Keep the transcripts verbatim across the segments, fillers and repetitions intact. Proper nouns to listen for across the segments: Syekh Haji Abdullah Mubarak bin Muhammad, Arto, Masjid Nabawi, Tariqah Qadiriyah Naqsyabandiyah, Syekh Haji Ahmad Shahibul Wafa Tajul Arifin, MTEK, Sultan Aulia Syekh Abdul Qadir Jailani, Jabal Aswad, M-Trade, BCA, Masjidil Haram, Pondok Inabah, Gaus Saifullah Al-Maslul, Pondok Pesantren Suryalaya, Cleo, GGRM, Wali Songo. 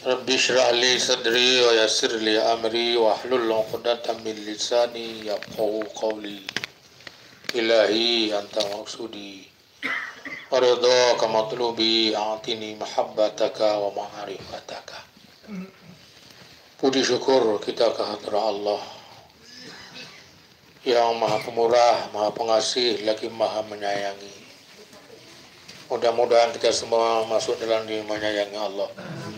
Rabbi syrah li sadri wa yassir li amri wa hlul uqdatan min lisani yafqahu qawli. Ilahi anta maksudi waridhaka matlubi, a'tini mahabbataka wa ma'rifataka. Puji syukur kita kehadrat Allah yang maha pemurah, maha pengasih, lagi maha menyayangi. Mudah-mudahan kita semua masuk dalam dimayayangi Allah.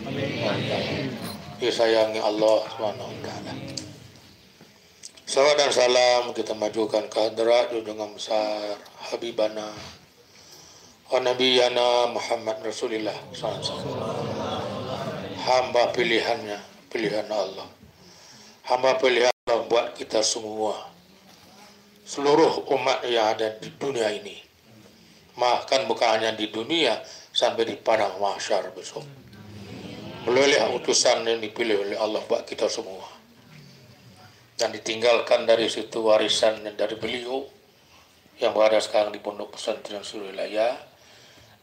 Amin. Disayangi Allah subhanahu wa taala. Salawat dan salam kita majukan ke hadirat junjungan besar Habibana wa Nabiyana Muhammad Rasulullah sallallahu alaihi wasallam. Hamba pilihannya, pilihan Allah. Hamba pilihan Allah buat kita semua. Seluruh umat yang ada di dunia ini. Bahkan bukan hanya di dunia, sampai di padang mahsyar besok. Beliaulah utusan yang dipilih oleh Allah buat kita semua. Dan ditinggalkan dari situ warisan dari beliau yang berada sekarang di Pondok Pesantren Suryalaya,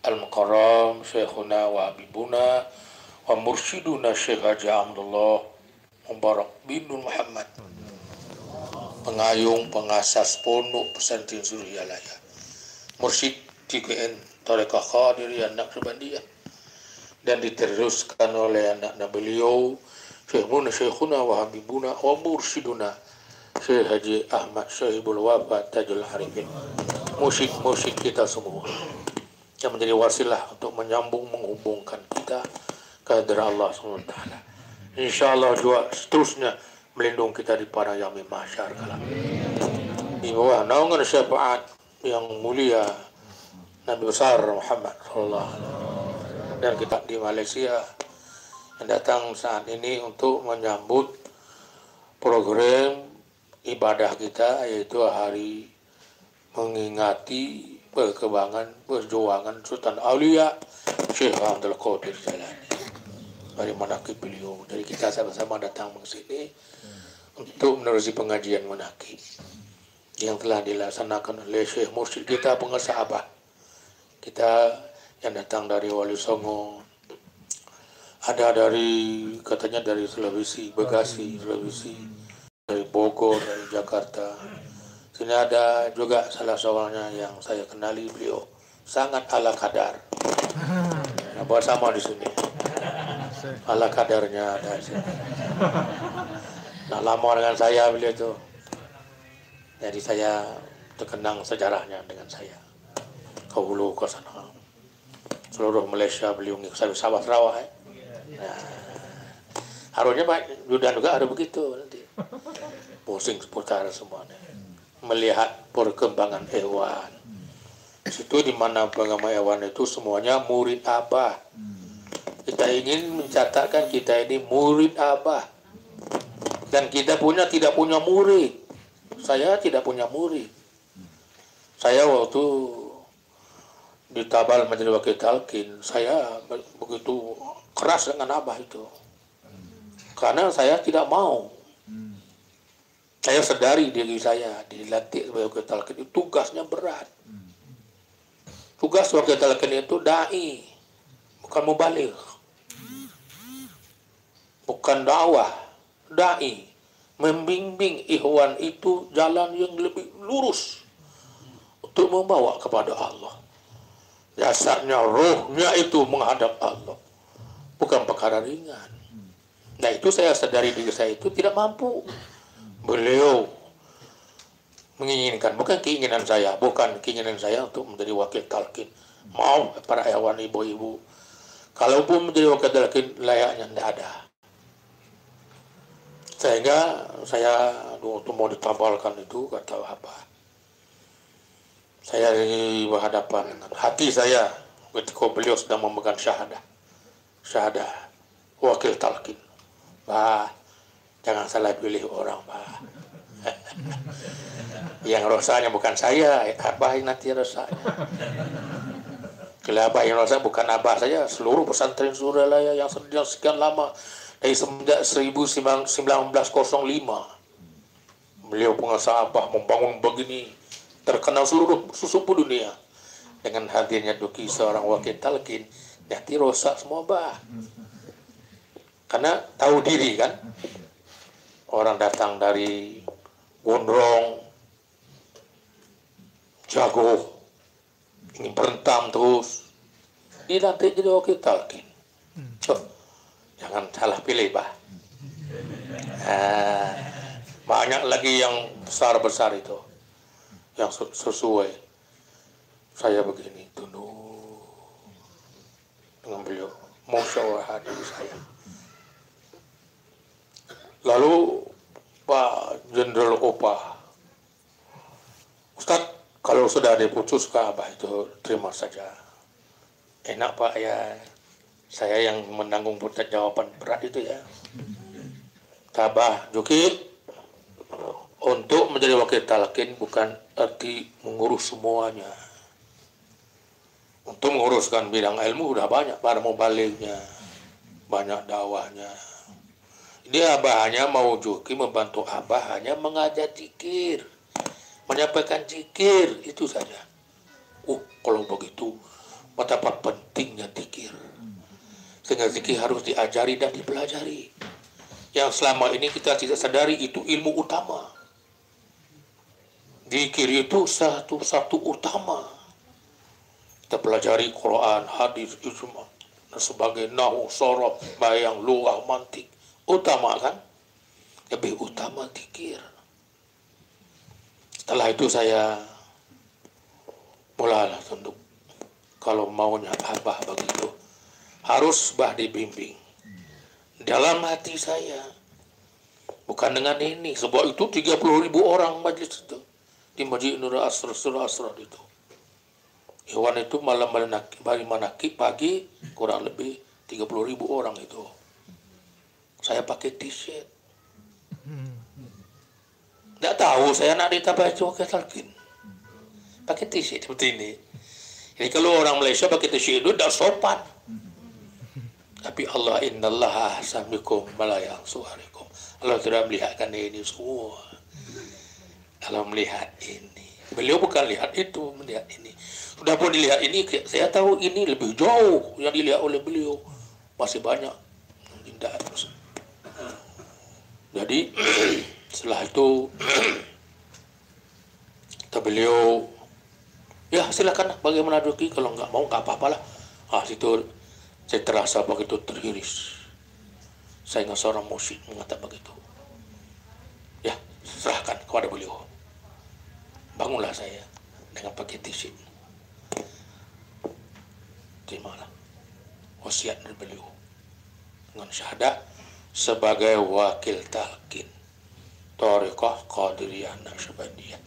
Al-Mukarram Syekhuna wa Habibuna wa Mursyiduna Syekh Haji Abdullah Mubarak bin Muhammad, pengayung pengasas Pondok Pesantren Suryalaya, Mursyid T K N Tariqah Qadiriyah Naqsyabandiyah, dan diteruskan oleh anak-anak beliau Syekhuna Syekhuna wa Habibuna wa Mursyiduna Syekh Haji Ahmad Shahibul Wafa Tajul Arifin, musyid-musyid kita semua yang menjadi wasilah untuk menyambung menghubungkan kita ke hadirat Allah subhanahu wa taala. InsyaAllah juga seterusnya melindung kita di para yang mahsyar kelak di bawah naungan syafaat yang mulia Nabi besar Muhammad sallallahu alaihi wasallam. Dan kita di Malaysia yang datang saat ini untuk menyambut program ibadah kita, yaitu hari mengingati perkembangan perjuangan Sultan Aulia Syekh Abdul Qadir Jailani. Dari manaqib beliau, jadi kita sama-sama datang ke sini untuk menerusi pengajian manaqib yang telah dilaksanakan oleh Syekh Mursyid kita pengesahabah. Kita yang datang dari Wali Songo, ada dari katanya dari Sulawesi, Bekasi, Sulawesi, dari Bogor, dari Jakarta. Sini ada juga salah seorangnya yang saya kenali, beliau sangat ala kadar. Nah, buat sama di sini, ala kadarnya ada di sini. Nah, lama dengan saya beliau itu, jadi saya terkenang sejarahnya dengan saya. Ke hulu ke sana, seluruh Malaysia beliau ngikut sawah Sarawak. Eh? Nah, harusnya Pak Yudan juga harus begitu nanti. Pusing seputar semuanya, melihat perkembangan hewan. Situ di mana pengamal hewan itu semuanya murid Abah. Kita ingin mencatatkan kita ini murid Abah. Dan kita punya tidak punya murid. Saya tidak punya murid. Saya waktu di Tabal Majelis Wakil Talqin, saya begitu keras dengan Abah itu. Karena saya tidak mau. Saya sedari diri saya, dilatih sebagai Wakil Talqin itu tugasnya berat. Tugas Wakil Talqin itu da'i, bukan mubaligh. Bukan dakwah, da'i. Membimbing ikhwan itu jalan yang lebih lurus untuk membawa kepada Allah. Dasarnya, ruhnya itu menghadap Allah. Bukan perkara ringan. Nah, itu saya sadari diri saya itu tidak mampu. Beliau menginginkan, bukan keinginan saya, bukan keinginan saya untuk menjadi wakil talqin. Mau para hewan ibu-ibu. Kalaupun menjadi wakil talqin, layaknya tidak ada. Sehingga saya waktu mau ditabalkan itu, kata apa, saya berhadapan dengan hati saya ketika beliau sedang memegang syahadah. Syahadah wakil talqin. Bah, jangan salah pilih orang, bah. Yang rasanya bukan saya, Abah nanti rasanya. Kalau Abah yang rasanya bukan Abah saya, seluruh pesantren Suryalaya yang sedang sekian lama dari semenjak seribu sembilan ratus lima. Beliau pengusaha Abah membangun begini, terkenal seluruh seluruh dunia. Dengan hadirnya Duki seorang wakil talqin, nanti rosak semua, bah. Karena tahu diri kan, orang datang dari gondrong, jago, ingin berentam terus, dilantik jadi kita lagi. So, jangan salah pilih, Pak. Nah, banyak lagi yang besar-besar itu, yang sesuai. Saya begini, tunduk dengan beliau, musyawarah diri saya. Lalu Pak Jenderal Opa, Ustadz, kalau sudah diputuskan Abah itu terima saja. Enak Pak ya, saya yang menanggung bertanggung jawaban berat itu ya. Tabah Joki untuk menjadi wakil talqin bukan arti mengurus semuanya. Untuk menguruskan bidang ilmu udah banyak para mubalignya, banyak dakwahnya. Dia Abah hanya mau Juki membantu Abah hanya mengajar zikir, menyampaikan zikir itu saja. Uh, kalau begitu betapa pentingnya zikir. Sehingga zikir harus diajari dan dipelajari. Yang selama ini kita tidak sadari itu ilmu utama. Zikir itu satu-satu utama. Kita pelajari Quran, hadis, ijma dan sebagainya, nahwu, sorof, bayang, lughah, mantik. Utama kan, lebih utama zikir. Setelah itu saya mulailah tunduk. Kalau maunya Abah begitu, harus Bah dibimbing dalam hati saya. Bukan dengan ini, sebab itu tiga puluh ribu orang majlis itu di Masjid Nur Asr Surah Asr itu. Hewan itu malam hari manakib, pagi kurang lebih tiga puluh ribu orang itu. Saya pakai t-shirt. Tidak tahu saya nak ditambah wakil talqin. Pakai t-shirt seperti ini. Jadi kalau orang Malaysia pakai t-shirt itu tidak sopan. Tapi Allah innallaha ahsamikum malayang suarikum. Allah tidak melihatkan ini semua. Allah melihat ini. Beliau bukan lihat itu, melihat ini. Sudah pun dilihat ini, saya tahu ini lebih jauh yang dilihat oleh beliau. Masih banyak. Tidak terus. Jadi setelah itu kata beliau, ya silakan bagaimana Joki, kalau nggak mau nggak apa-apalah. Ah itu saya terasa begitu terhiris. Saya nggak seorang musyrik mengatakan begitu. Ya serahkan kepada beliau. Bangunlah saya dengan pakai tisu. Terimalah wasiat dari beliau dengan syahadat sebagai wakil talqin Tariqah Qadiriyah Naqsyabandiyah.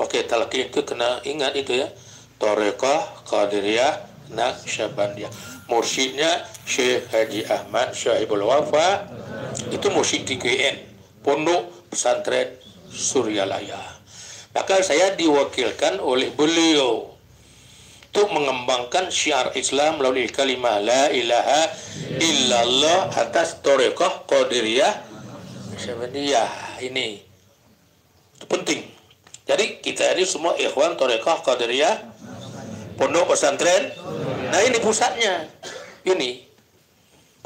Wakil talqin itu kena ingat itu ya, Tariqah Qadiriyah Naqsyabandiyah. Mursyidnya Syekh Haji Ahmad Shahibul Wafa, itu mursyid di K N Pondok Pesantren Suryalaya. Maka saya diwakilkan oleh beliau untuk mengembangkan syiar Islam melalui kalimah la ilaha illallah atas Tariqah Qadiriyah Naqsyabandiyah. Ini itu penting. Jadi kita ini semua ikhwan Tariqah Qadiriyah Pondok Pesantren. Nah ini pusatnya. Ini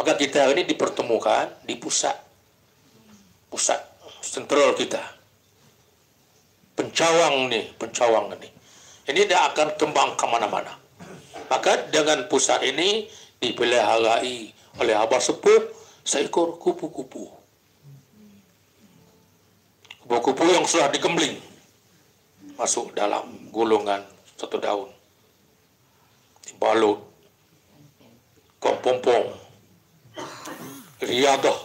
maka kita ini dipertemukan di pusat, pusat sentral kita. Pencawang nih, pencawang nih. Ini tidak akan kembang kemana-mana. Maka dengan pusat ini dipeliharai oleh Abah Sepuh seekor kupu-kupu. Kupu-kupu yang sudah dikembling masuk dalam gulungan satu daun, dibalut kompompong, riadah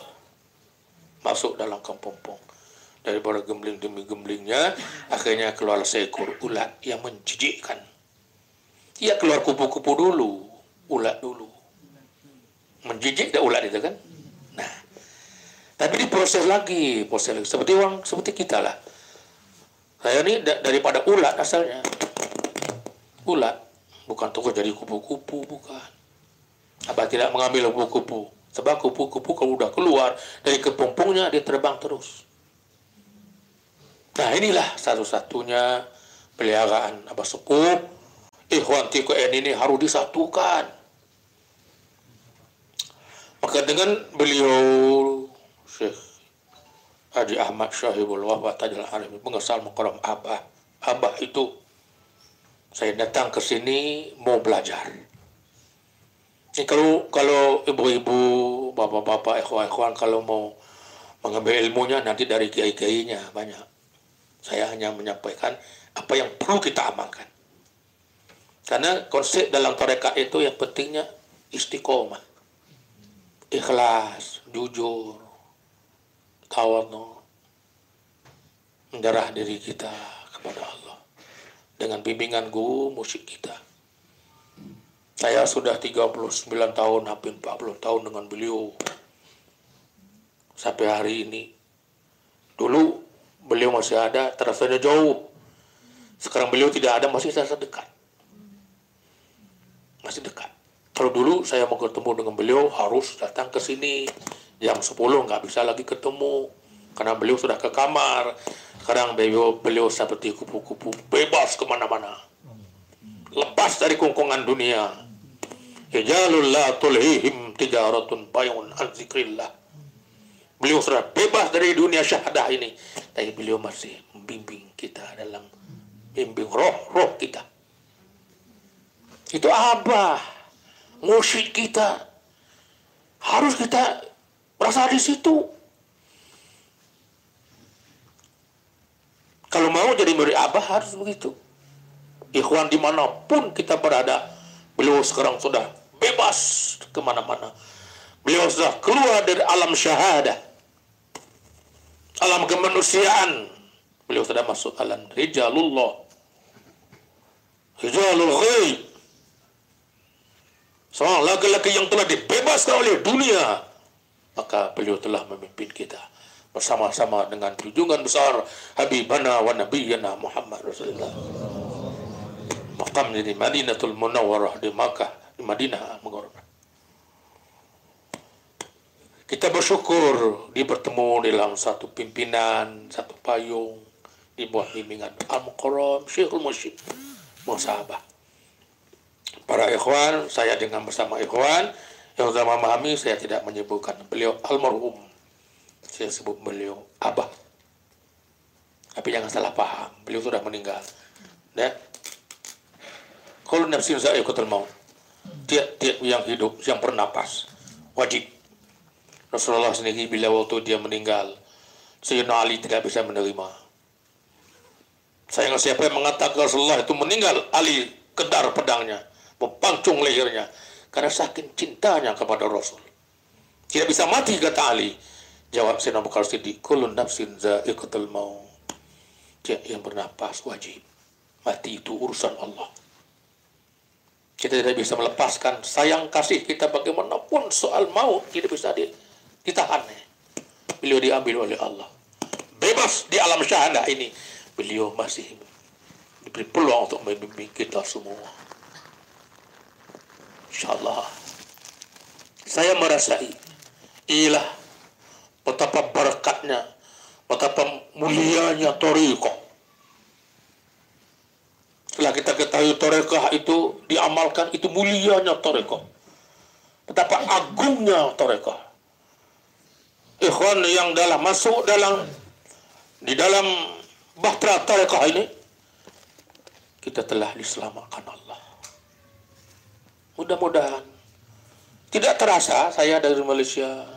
masuk dalam kompompong. Daripada gembling demi gemblingnya, akhirnya keluar seekor ulat yang menjijikkan. Ia keluar kupu-kupu dulu, ulat dulu. Menjijik dah ulat itu kan? Nah, tapi diproses lagi, proses lagi. Seperti orang, seperti kita lah. Saya ini daripada ulat asalnya. Ulat, bukan tokoh jadi kupu-kupu, bukan. Abah tidak mengambil kupu-kupu. Sebab kupu-kupu kalau sudah keluar dari kepompongnya, dia terbang terus. Nah inilah satu-satunya peliharaan Abah Sepuh. Ikhwan T K N ini harus disatukan. Maka dengan beliau Syekh Haji Ahmad Shahibul Wafa Tajul Arifin pengesal mengkorom Abah. Abah itu saya datang ke sini mau belajar. Ini kalau kalau ibu-ibu, bapak-bapak, ikhwan-ikhwan kalau mau mengambil ilmunya nanti dari kiai-kiainya banyak. Saya hanya menyampaikan apa yang perlu kita amalkan. Karena konsep dalam tarekat itu yang pentingnya istiqomah, ikhlas, jujur, tawadhu, mendarah diri kita kepada Allah dengan bimbingan guru musik kita. Saya sudah tiga puluh sembilan tahun, hampir empat puluh tahun dengan beliau sampai hari ini. Dulu beliau masih ada, terasanya jauh. Sekarang beliau tidak ada, masih terasa dekat. Masih dekat. Kalau dulu saya mau ketemu dengan beliau harus datang ke sini jam sepuluh, nggak bisa lagi ketemu karena beliau sudah ke kamar. Sekarang beliau beliau seperti kupu-kupu, bebas kemana-mana, lepas dari kungkungan dunia. Hijalul la tulhihim tijaratun bayun an zikrillah. Beliau sudah bebas dari dunia syahadah ini, tapi beliau masih membimbing kita dalam bimbing roh-roh kita. Itu Abah. Musyid kita harus kita merasa di situ. Kalau mau jadi murid Abah harus begitu. Ikhwan dimanapun kita berada, beliau sekarang sudah bebas kemana-mana. Beliau sudah keluar dari alam syahadah, alam kemanusiaan. Beliau sudah masuk alam rijalullah, rijalul ghaib. Seorang laki-laki yang telah dibebaskan oleh dunia, maka beliau telah memimpin kita bersama-sama dengan junjungan besar Habibana wa Nabiyana Muhammad Rasulullah. Makam di Madinatul Munawwarah di Makkah, di Madinah mengorban. Kita bersyukur di bertemu dalam satu pimpinan, satu payung di bawah bimbingan Al-Mukarram Syekhul Mursyid Musahabah. Para ikhwan, saya dengan bersama ikhwan yang sudah memahami, saya tidak menyebutkan beliau almarhum, saya sebut beliau Abah. Tapi jangan salah paham, beliau sudah meninggal. Nah, kalau nafsin saya ikutul maut, tiap-tiap yang hidup, yang bernapas wajib. Rasulullah sendiri bila waktu dia meninggal, Sayyidina Ali tidak bisa menerima. Saya nggak siapa yang mengatakan Rasulullah itu meninggal, Ali kedar pedangnya, mempancung lehernya karena saking cintanya kepada Rasul. Tidak bisa mati, kata Ali. Jawab Sayyidina Abu Bakar Siddiq, kullu nafsin dha'iqatul maut. Tiap yang bernapas wajib mati, itu urusan Allah. Kita tidak bisa melepaskan sayang kasih kita bagaimanapun, soal maut tidak bisa ditahan. Beliau diambil oleh Allah. Bebas di alam syahadah ini, beliau masih diberi peluang untuk membimbing kita semua. InsyaAllah saya merasai ialah betapa berkatnya, betapa mulianya tariqah. Setelah kita ketahui tariqah itu diamalkan, itu mulianya tariqah, betapa agungnya tariqah. Ikhwan yang dalam masuk dalam di dalam bahtera tariqah ini, kita telah diselamatkan Allah. Mudah-mudahan tidak terasa saya dari Malaysia,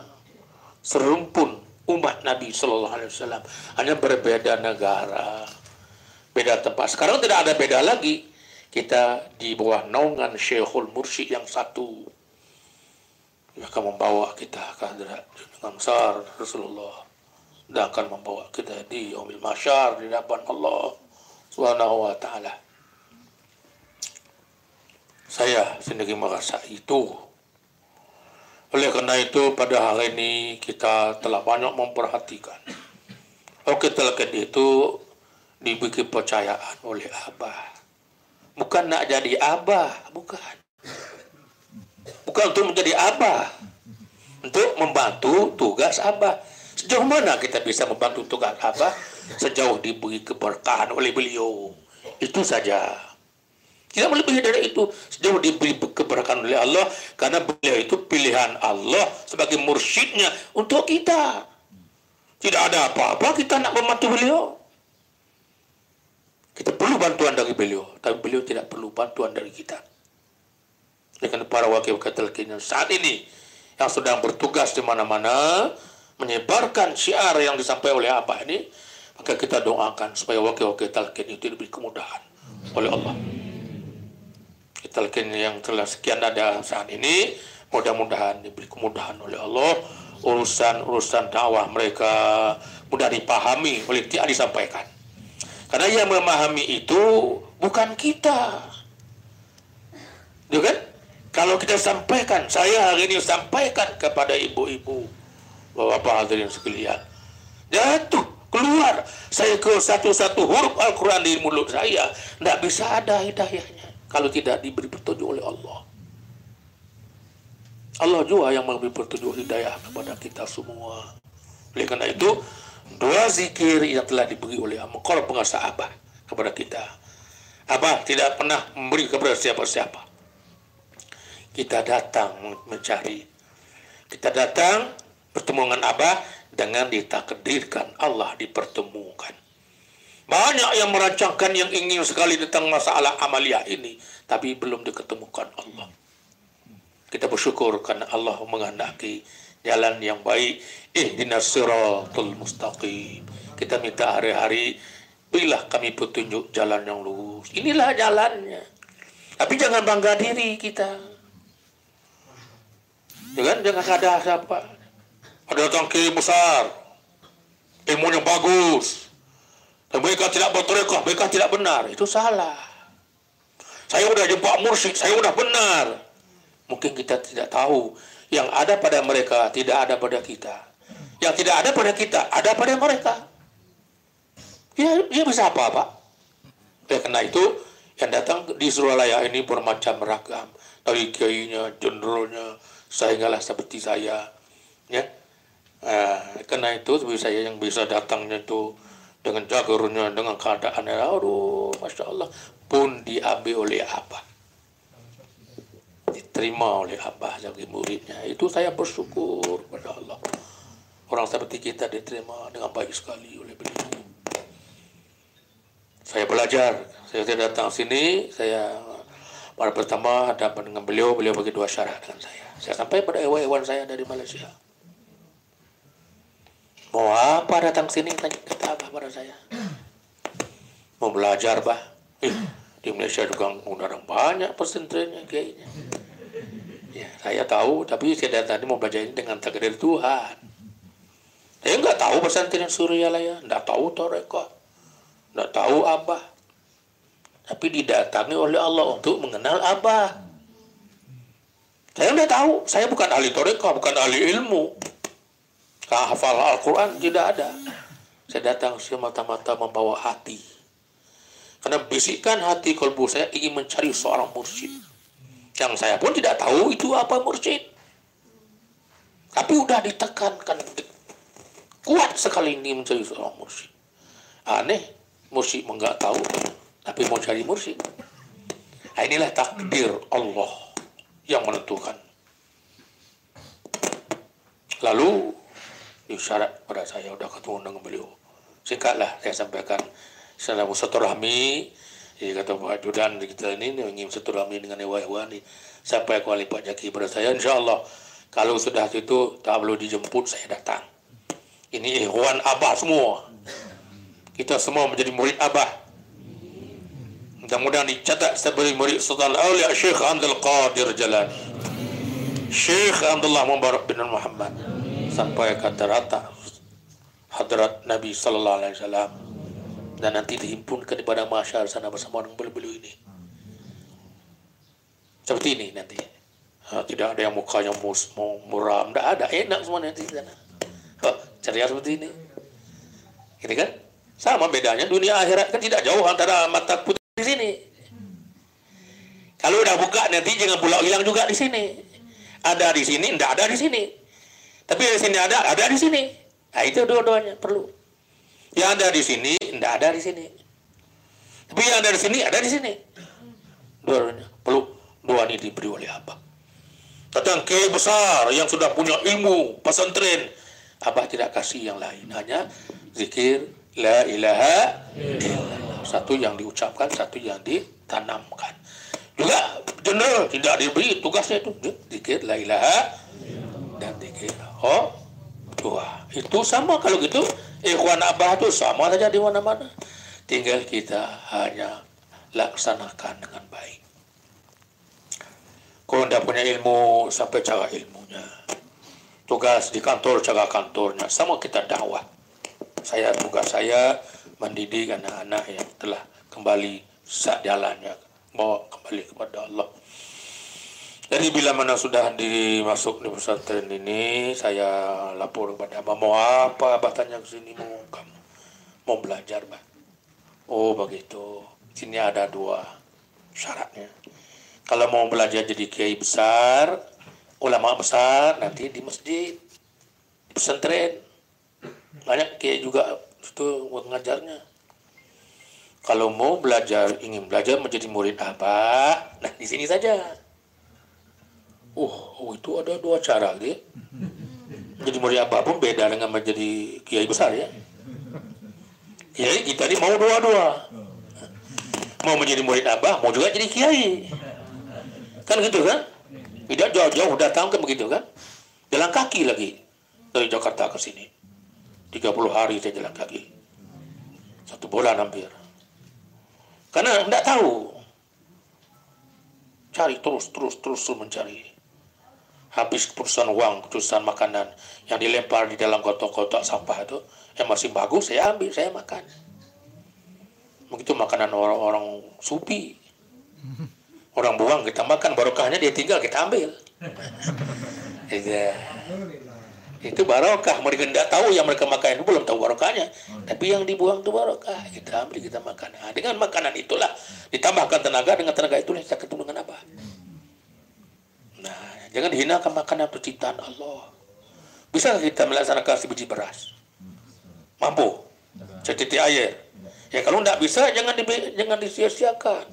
serumpun umat Nabi Sallallahu Alaihi Wasallam, hanya berbeda negara, beda tempat. Sekarang tidak ada beda lagi. Kita di bawah naungan Syekhul Mursyid yang satu, yang akan membawa kita ke hadirat junjungan besar Rasulullah, dan akan membawa kita di Yaumil Mahsyar di hadapan Allah Subhanahu Wa Taala. Saya sendiri merasa itu. Oleh karena itu pada hari ini kita telah banyak memperhatikan. Oke, terkait itu diberi kepercayaan oleh Abah. Bukan nak jadi Abah, bukan. Bukan untuk menjadi Abah, untuk membantu tugas Abah. Sejauh mana kita bisa membantu tugas Abah? Sejauh diberi keberkahan oleh beliau. Itu saja. Kita lebih dari itu. Dia diberi keberkahan oleh Allah karena beliau itu pilihan Allah sebagai mursyidnya untuk kita. Tidak ada apa-apa kita nak membantu beliau. Kita perlu bantuan dari beliau, tapi beliau tidak perlu bantuan dari kita. Dengan para wakil-wakil telkin yang saat ini yang sedang bertugas di mana-mana menyebarkan syiar yang disampaikan oleh apa ini, maka kita doakan supaya wakil-wakil telkin itu diberi kemudahan oleh Allah. Talqin yang telah sekian ada saat ini mudah-mudahan diberi kemudahan oleh Allah, urusan-urusan dakwah mereka mudah dipahami oleh tiada disampaikan, karena yang memahami itu bukan kita, ya kan? Kalau kita sampaikan, saya hari ini sampaikan kepada ibu-ibu, bapak-bapak hadirin sekalian, jatuh keluar saya ke satu-satu huruf Al-Quran di mulut saya, tidak bisa ada hidayahnya kalau tidak diberi petunjuk oleh Allah. Allah juga yang memberi petunjuk hidayah kepada kita semua. Oleh karena itu, dua zikir yang telah diberi oleh Amqar pengasah Abah kepada kita. Abah tidak pernah memberi kepada siapa-siapa. Kita datang mencari. Kita datang pertemuan Abah dengan ditakdirkan Allah dipertemukan. Banyak yang merancangkan yang ingin sekali tentang masalah amaliyah ini, tapi belum diketemukan Allah. Kita bersyukur karena Allah menghendaki jalan yang baik. Ihdinas siratal mustaqim. Kita minta hari-hari, berilah kami petunjuk jalan yang lurus. Inilah jalannya. Tapi jangan bangga diri kita. Jangan jangan ada siapa. Ada tangki besar, ilmunya bagus. Mereka tidak bertariqah, mereka tidak benar. Itu salah. Saya sudah jumpa mursyid, saya sudah benar. Mungkin kita tidak tahu. Yang ada pada mereka, tidak ada pada kita. Yang tidak ada pada kita, ada pada mereka. Ya, dia bisa apa, Pak? Ya, karena itu, yang datang di Suryalaya ini bermacam ragam. Dari kiainya, jenderalnya, sehinggalah seperti saya. Ya, nah, karena itu, saya yang bisa datangnya itu dengan jagurnya, dengan keadaannya, aduh, masya Allah, pun diambil oleh Abah, diterima oleh Abah sebagai muridnya. Itu saya bersyukur kepada Allah. Orang seperti kita diterima dengan baik sekali oleh beliau. Saya belajar, saya, saya datang sini, saya pada pertama ada dengan beliau, beliau bagi dua syarat dengan saya. Saya sampai pada ewan-ewan saya dari Malaysia. Mau apa datang sini, tanya kata Abah pada saya. Mau belajar, Bah. Eh, di Malaysia juga orang banyak pesantrennya, kayaknya. Ya, saya tahu, tapi saya tadi mau belajar ini dengan takdir Tuhan. Saya nggak tahu pesantren Suryalaya, nggak tahu Tariqah, nggak tahu Abah. Tapi didatangi oleh Allah untuk mengenal Abah. Saya nggak tahu, saya bukan ahli Tariqah, bukan ahli ilmu. Hafal Al-Quran tidak ada. Saya datang semata-mata membawa hati, karena bisikan hati kalbu saya ingin mencari seorang mursyid yang saya pun tidak tahu itu apa mursyid, tapi udah ditekankan kuat sekali ini mencari seorang mursyid. Aneh, mursyid enggak tahu tapi mau cari mursyid. Nah, inilah takdir Allah yang menentukan. Lalu syarat pada saya, sudah ketemu dengan beliau. Singkatlah saya sampaikan, saya mau silaturahmi, jadi kata Pak Judan kita ini ingin silaturahmi dengan hewan-hewan ini. Sampai kuali Pak Jaki pada saya, insya Allah kalau sudah itu tak perlu dijemput, saya datang. Ini hewan Abah semua. Kita semua menjadi murid Abah. Mudah-mudahan dicatat sebagai murid Sultan Aulia Syekh Abdul Qadir Jalani, Syekh Abdullah Mubarak bin Muhammad, sampai ke daratan hadrat Nabi Sallallahu Alaihi Wasallam, dan nanti dihimpunkan kepada masyarakat sana bersama dengan beliau ini. Seperti ini nanti, tidak ada yang mukanya mus mau muram, tidak ada, enak semua nanti di sana. Oh, ceria seperti ini, ini kan sama bedanya dunia akhirat kan tidak jauh antara mata putih di sini. Kalau udah buka nanti jangan pula hilang juga di sini. Ada di sini, tidak ada di sini. Tapi di sini ada, ada di sini. Nah, itu dua-duanya perlu. Yang ada di sini, tidak ada di sini. Tapi yang ada di sini, ada di sini. peluk doa ini diberi oleh apa? Datang kiai besar yang sudah punya ilmu pesantren, Abah tidak kasih yang lain, hanya zikir la ilaha illallah. Satu yang diucapkan, satu yang ditanamkan. Juga general tidak diberi tugasnya itu, zikir la ilaha dan zikir oh doa. Itu sama kalau gitu, ikhwan Abah itu sama saja di mana-mana. Tinggal kita hanya laksanakan dengan baik. Kalau tidak punya ilmu, sampai cara ilmunya. Tugas di kantor, jaga kantornya. Sama kita dakwah. Saya tugas saya mendidik anak-anak yang telah kembali saat jalannya, mau kembali kepada Allah. Jadi bila mana sudah dimasuk di pesantren ini, saya lapor kepada Abah, mau apa? Abah tanya ke sini, mau kamu mau belajar, Bah? Oh begitu. Sini ada dua syaratnya. Kalau mau belajar jadi kiai besar, ulama besar, nanti di masjid, di pesantren banyak kiai juga itu mengajarnya. Kalau mau belajar, ingin belajar menjadi murid apa, nah di sini saja. Uh, oh, itu ada dua cara gitu. Jadi murid apapun beda dengan menjadi kiai besar ya. Kiai kita ini mau dua-dua, mau menjadi murid Abah, mau juga jadi kiai, kan gitu kan? Tidak jauh-jauh datang ke begitu kan? Jalan kaki lagi dari Jakarta ke sini. tiga puluh hari saya jalan kaki. Satu bulan hampir. Karena tidak tahu. Cari terus, terus, terus mencari. Habis keputusan uang, keputusan makanan yang dilempar di dalam kotak-kotak sampah itu, yang masih bagus saya ambil, saya makan. Begitu makanan orang-orang supi. Orang buang kita makan, barokahnya dia tinggal kita ambil. Itu barokah. Mereka tidak tahu yang mereka makan itu belum tahu barokahnya. Tapi yang dibuang itu barokah. Kita ambil, kita makan. Nah, dengan makanan itulah ditambahkan tenaga. Dengan tenaga itulah kita ketemu dengan apa? Nah, jangan hinakan makanan penciptaan Allah. Bisa kita melaksanakan sebiji beras? Mampu. Setitik air. Ya kalau tidak bisa, jangan di, jangan disia-siakan.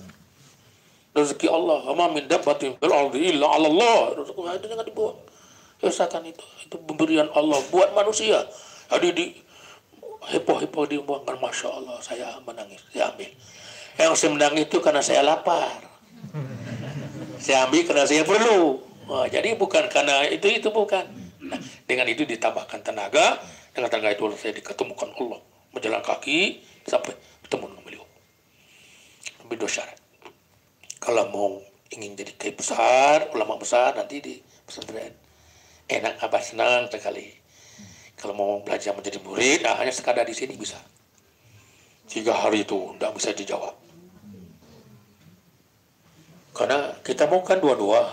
Rezeki Allah, amin dapatin fil ardi illa Allah. Rezeki itu jangan dibuang. Usahakan itu, itu pemberian Allah buat manusia. Jadi di heboh-heboh dibuangkan, masya Allah, saya menangis, saya ambil. Yang saya menangis itu karena saya lapar. Saya ambil karena saya perlu. Nah, jadi bukan karena itu itu bukan. Nah, dengan itu ditambahkan tenaga, dengan tenaga itu saya diketemukan Allah. Berjalan kaki sampai bertemu dengan beliau. Lebih dua syarat. Kalau mau ingin jadi kiai besar, ulama besar, nanti di pesantren. Enak Abah, senang sekali. Kalau mau belajar menjadi murid, nah hanya sekadar di sini bisa. Tiga hari itu tidak bisa dijawab. Karena kita mau kan dua-dua.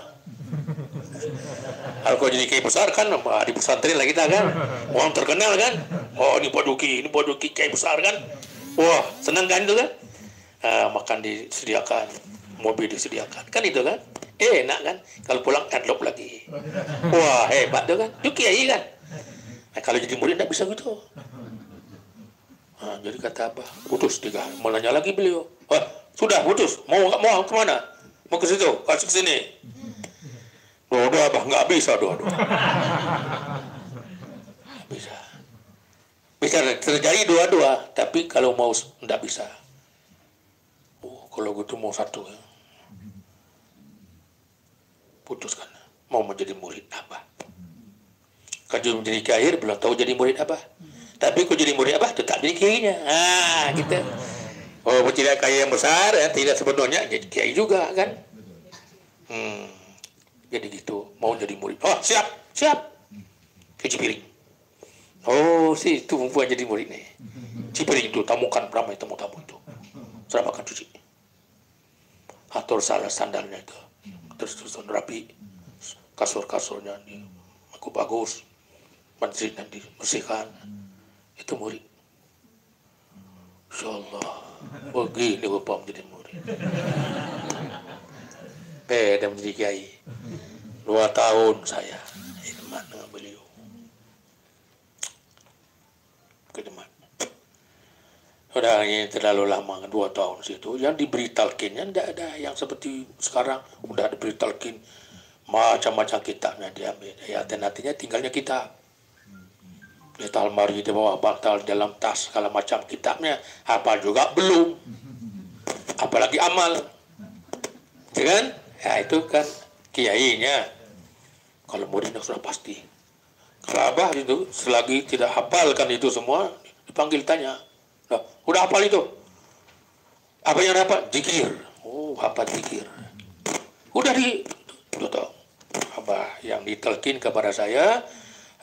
Kalau jadi kiai besar kan, di pesantren lah kita kan. Orang terkenal kan. Oh ini Paduki, ini Paduki kiai besar kan. Wah senang kan itu kan. Nah, makan disediakan. Mobil disediakan, kan itu kan eh, enak kan, kalau pulang adlok lagi wah hebat tuh kan itu kiai kan. Nah, kalau jadi murid tidak bisa gitu. Nah, jadi kata apa, putus tiga hari. Mau nanya lagi beliau, wah sudah putus, mau nggak mau kemana, mau ke situ, kasih ke sini, doa Abah nggak bisa, doa doa bisa bisa terjadi dua-dua, tapi kalau mau tidak bisa. Oh, kalau gitu mau satu ya. Putuskan mau menjadi murid Abah. Kalau menjadi kiai belum tahu jadi murid Abah. Tapi kalau jadi murid Abah tetap jadi kiainya. Ah, gitu. Oh, tidak kiai yang besar ya, tidak sebenarnya jadi kiai juga kan. Hmm. Jadi gitu, mau jadi murid. Oh, siap, siap. Cuci piring. Oh, si itu perempuan jadi murid nih. Cuci piring itu tamukan ramai tamu-tamu itu. Serapkan cuci. Atur salah sandalnya itu. Terus-terusan rapi, kasur-kasurnya aku bagus, menterinya dibersihkan, itu murid. Insya Allah, begini bapak menjadi murid. Beda menjadi kiai. Dua tahun saya khidmat dengan beliau. Khidmat. Padahal ini terlalu lama, dua tahun situ. Yang diberi talqinnya tidak ada. Yang seperti sekarang, udah diberi talqin, macam-macam kitabnya diambil. Ya, dan nantinya tinggalnya kita. Di almari, di bawah bantal, dalam tas, segala macam kitabnya. Apa juga belum. Apalagi amal. Jangan? Ya, itu kan kiainya. Kalau muridnya sudah pasti. Kerabah itu, selagi tidak hafalkan itu semua, dipanggil tanya. Nah, udah hafal itu. Apa yang dapat? Zikir. Oh, hafal zikir. Udah di tutup. Apa yang ditelkin kepada saya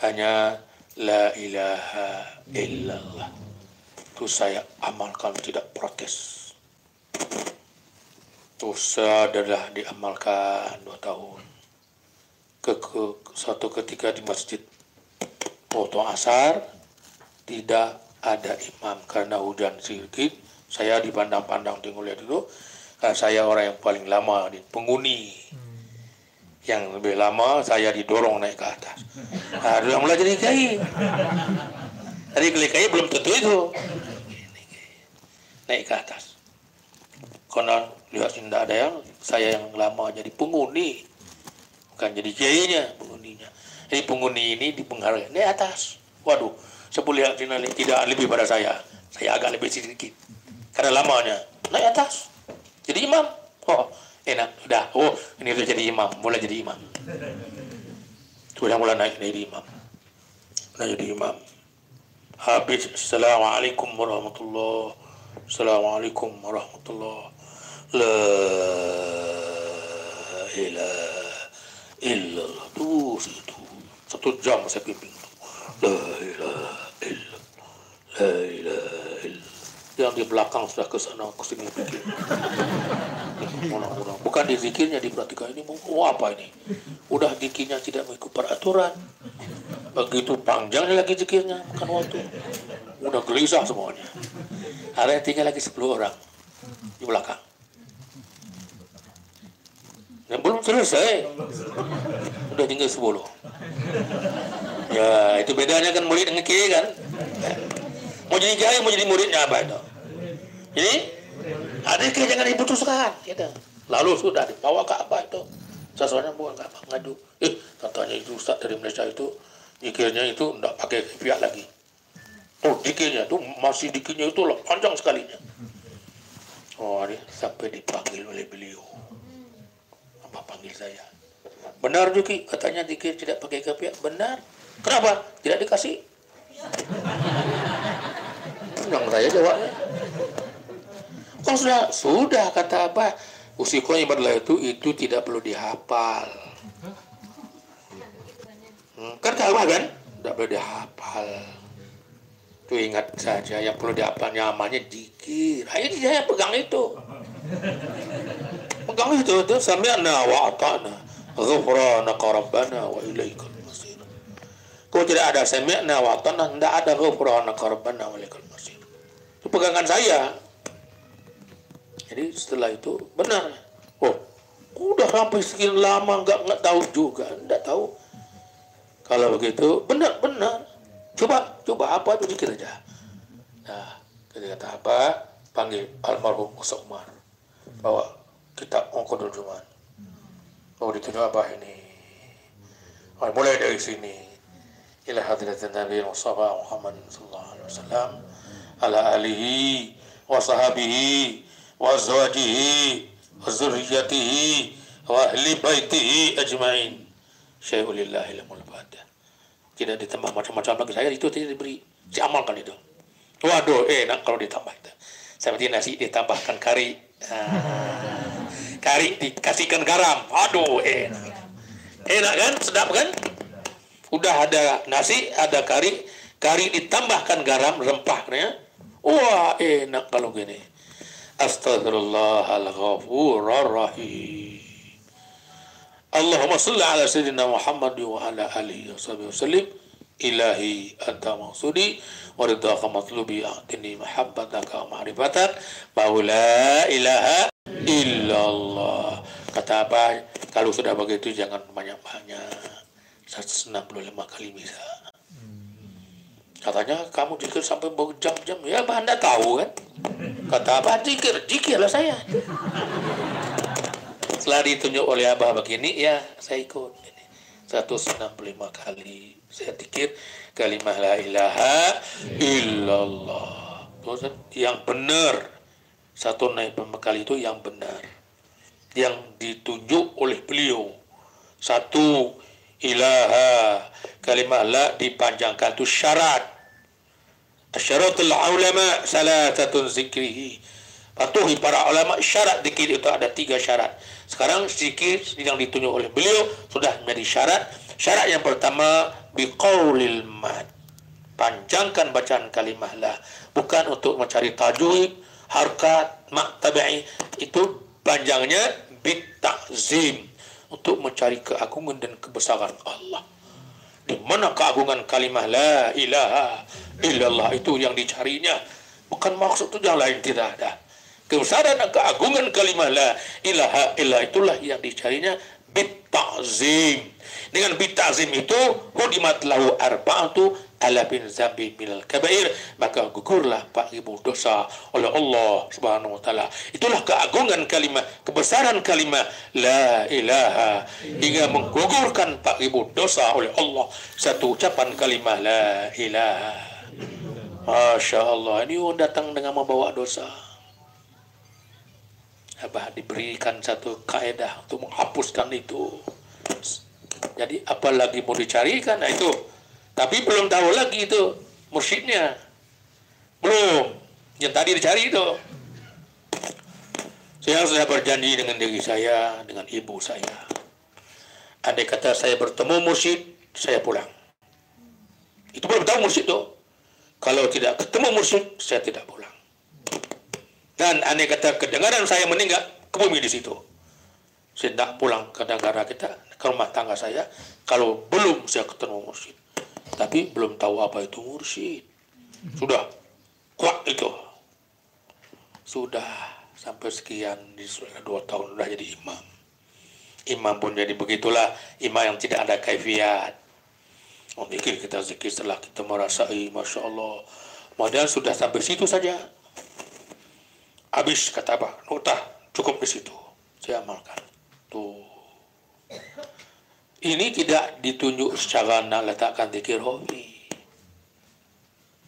hanya la ilaha illallah. Itu saya amalkan, tidak protes. Terus adalah diamalkan dua tahun. Ke, ke suatu ketika di masjid waktu asar tidak ada imam karena hujan sedikit. Saya dipandang-pandang, tengok lihat dulu. Karena saya orang yang paling lama di penghuni, yang lebih lama saya didorong naik ke atas. Nah, dulu mulai jadi kiai. Jadi kiai belum tentu itu naik ke atas. Karena lihat tidak ada yang saya yang lama jadi penghuni, bukan jadi kiainya, penghuninya. Jadi penghuni ini dipenghargai naik atas. Waduh. Sepuluh yang tidak lebih pada saya. Saya agak lebih sedikit. Karena lamanya. Naik atas. Jadi imam. Oh, enak. Sudah. Oh, ini sudah jadi imam. Mulai jadi imam. Sudah mulai naik jadi imam. Mulai jadi imam. Habis. Assalamualaikum warahmatullahi wabarakatuh. Assalamualaikum warahmatullahi wabarakatuh. La ilaha illallah. Tuh, situ. Satu jam saya pimpin. La ilaha illallah, la ilaha illallah. Yang di belakang sudah kesana kesini pikir. Bukan di zikirnya diperhatikan ini, oh apa ini? Udah zikirnya tidak mengikuti peraturan. Begitu panjangnya lagi zikirnya, bukan waktu. Udah gelisah semuanya. Ada tinggal lagi sepuluh orang di belakang. Yang belum selesai, udah tinggal sepuluh. Ya, itu bedanya kan murid dengan kiai kan. Ya. Mau jadi kiai, mau jadi muridnya apa itu? Jadi, ada kiai jangan diputuskan. Gitu. Lalu sudah dibawa ke apa itu? Sesuanya bukan apa ngadu. Eh, katanya itu Ustaz dari Malaysia itu, dikirnya itu tidak pakai pihak lagi. Oh, dikirnya itu masih dikirnya itu lah, panjang sekalinya. Oh, ini sampai dipanggil oleh beliau. Apa panggil saya? Benar Juki, katanya dikir tidak pakai pihak. Benar. Kenapa? Tidak dikasih. Yang saya jawabnya. Kalau sudah, sudah kata apa? Usiku ibadlah itu, itu tidak perlu dihafal. Hmm, kan kalau kan? Tidak perlu dihafal. Itu ingat saja, yang perlu dihafal nyamannya dikir. Ayo saya pegang itu. Pegang itu, itu sami'na wa ata'na, ghufranaka rabbana wa ilaikal. Kalau tidak ada sami'na wa ata'na, tidak ada ghufranaka rabbana wa ilaikal masir. Itu pegangan saya. Jadi setelah itu benar. Oh, udah sampai sekian lama nggak nggak tahu juga, nggak tahu. Kalau begitu benar benar. Coba coba apa itu dikira aja. Nah, kita kata apa? Panggil almarhum Ustaz Umar. Bawa kitab Ongkodul Juman. Oh, ditunjuk apa ini? Oh, mulai dari sini. إلى حضرة النبي المصطفى محمد صلى الله عليه وسلم على آله وصحبه وأزواجه وذريته وأهل بيته أجمعين شيء لله المبادة. Tidak ditambah macam-macam lagi. Saya itu tidak diberi. Saya amalkan itu. Waduh, enak kalau ditambah itu. Seperti nasi ditambahkan kari, kari dikasihkan garam. Aduh, enak. Enak kan? Sedap kan? Udah ada nasi, ada kari, kari ditambahkan garam, rempahnya. Wah, enak kalau gini. Astaghfirullahalghafurarrahim. Allahumma salli ala sayyidina Muhammad wa ala alihi wa sahbihi wa sallim. Ilahi anta maksudi wa ridhaka matlubi a'tini mahabbataka wa ma'rifatan baula ilaha illallah. Kata apa? Kalau sudah begitu jangan banyak-banyak. seratus enam puluh lima kali bisa. Katanya kamu zikir sampai berjam-jam. Ya Abah Anda tahu kan? Kata Abah zikir, zikirlah saya. Setelah ditunjuk oleh Abah begini, ya saya ikut. seratus enam puluh lima kali saya zikir kalimah la ilaha illallah. Yang benar. Satu naik pembekal itu yang benar. Yang ditunjuk oleh beliau. Satu ilaha. Kalimah la dipanjangkan itu syarat. Asyaratul ulama salasatun zikrihi. Patuhi para ulama, syarat zikir itu ada tiga syarat. Sekarang zikir yang ditunjuk oleh beliau sudah menjadi syarat. Syarat yang pertama biqaulil mad. Panjangkan bacaan kalimah la, bukan untuk mencari tajwid, harkat, maktabi'i. Itu panjangnya bita'zim, untuk mencari keagungan dan kebesaran Allah. Di mana keagungan kalimah la ilaha illallah itu yang dicarinya, bukan maksud itu yang lain, tidak ada. Kebesaran dan keagungan kalimah la ilaha illallah itulah yang dicarinya bita'zim. Dengan bita'zim itu hudimat lahu arba'atu alafin zambi minal kabair, maka gugurlah empat ribu dosa oleh Allah subhanahu wa ta'ala. Itulah keagungan kalimah, kebesaran kalimah la ilaha, hingga menggugurkan empat ribu dosa oleh Allah satu ucapan kalimah la ilaha. Masya Allah, ini datang dengan membawa dosa. Abah diberikan satu kaedah untuk menghapuskan itu. Jadi apalagi mau dicarikan, nah itu. Tapi belum tahu lagi itu mursyidnya. Belum. Yang tadi dicari itu. Saya sudah berjanji dengan diri saya, dengan ibu saya. Andai kata saya bertemu mursyid, saya pulang. Itu belum tahu mursyid itu. Kalau tidak ketemu mursyid, saya tidak pulang. Dan andai kata kedengaran saya meninggal, kebumi di situ. Saya tidak pulang ke negara kita, ke rumah tangga saya, kalau belum saya ketemu mursyid. Tapi belum tahu apa itu mursyid. Sudah kuat itu. Sudah sampai sekian, sudah dua tahun sudah jadi imam. Imam pun jadi begitulah, imam yang tidak ada kaifiat. Oh, zikir kita zikir setelah kita merasai, masya Allah. Modal sudah sampai situ saja. Habis kata apa? Nota cukup di situ. Saya amalkan. Tuh. Ini tidak ditunjuk secara nak letakkan zikir hobi.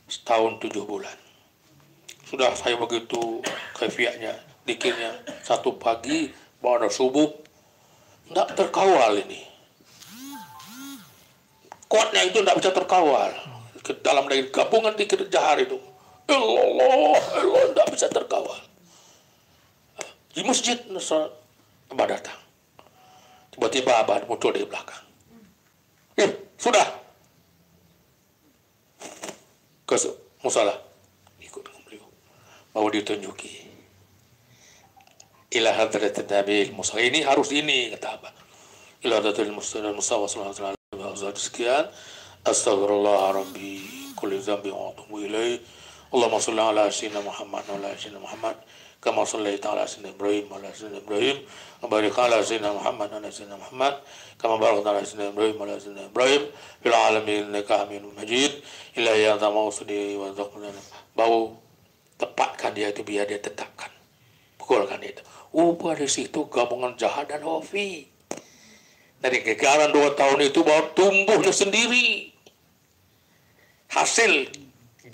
Setahun tujuh bulan. Sudah saya begitu kefiaknya, zikirnya satu pagi, pada subuh. Tidak terkawal ini. Kuatnya itu tidak bisa terkawal. Ke dalam dari gabungan zikir jahar itu. Allah, Allah, tidak bisa terkawal. Di masjid, Abah datang. Tiba-tiba Abah muncul dari belakang. Eh, sudah. Ke musala. Ikut dengan beliau. Mau ditunjuki. Ila hadratin Nabi Musa. Ini harus ini, kata Abah. Ila hadratin Musa wa sallallahu alaihi wa sallam. Astagfirullah rabbi. Kulli zambi wa atubu ilaih. Allahumma salli ala sayyidina Muhammad wa ala sayyidina Muhammad. كما صليت على سيدنا إبراهيم وعلى سيدنا إبراهيم وبارك على سيدنا محمد وعلى سيدنا محمد كما باركت على سيدنا إبراهيم وعلى سيدنا إبراهيم في العالمين إنك حميد مجيد إلهي أنت موصلي وارزقنا bau tepatkan dia itu, biar dia tetapkan, pukulkan itu. Ubah di situ gabungan jahat dan hofi. Dari kegiatan dua tahun itu baru tumbuhnya sendiri hasil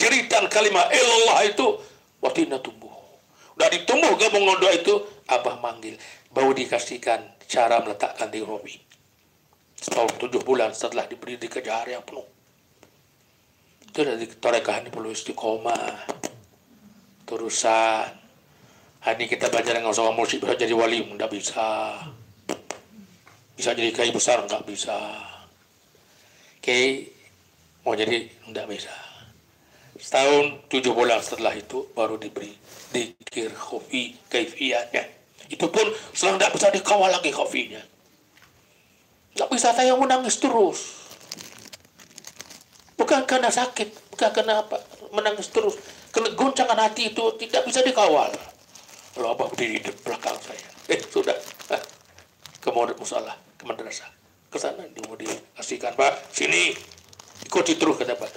jeritan kalimah ilallah itu. Waktu itu tumbuh. Dari tumbuh gabungan doa itu, Abah manggil. Baru dikasihkan cara meletakkan di hobi. Setahun tujuh bulan setelah diberi di kejar yang penuh. Itu dari torekahan perlu istiqomah. Terusan. Hari kita belajar dengan seorang mursyid, bisa jadi wali, enggak bisa. Bisa jadi kiai besar, enggak bisa. Kiai mau jadi, enggak bisa. Setahun tujuh bulan setelah itu baru diberi dikir khafi kaifiyatnya. Itu pun selang tidak bisa dikawal lagi khafinya. Tidak bisa saya menangis terus. Bukan karena sakit, bukan karena apa, menangis terus. Karena goncangan hati itu tidak bisa dikawal. Lalu Abah berdiri di belakang saya. Eh sudah, ke Pondok Musola, ke madrasah, ke sana dia mau dikasihkan, Pak. Sini, ikuti terus kata Pak.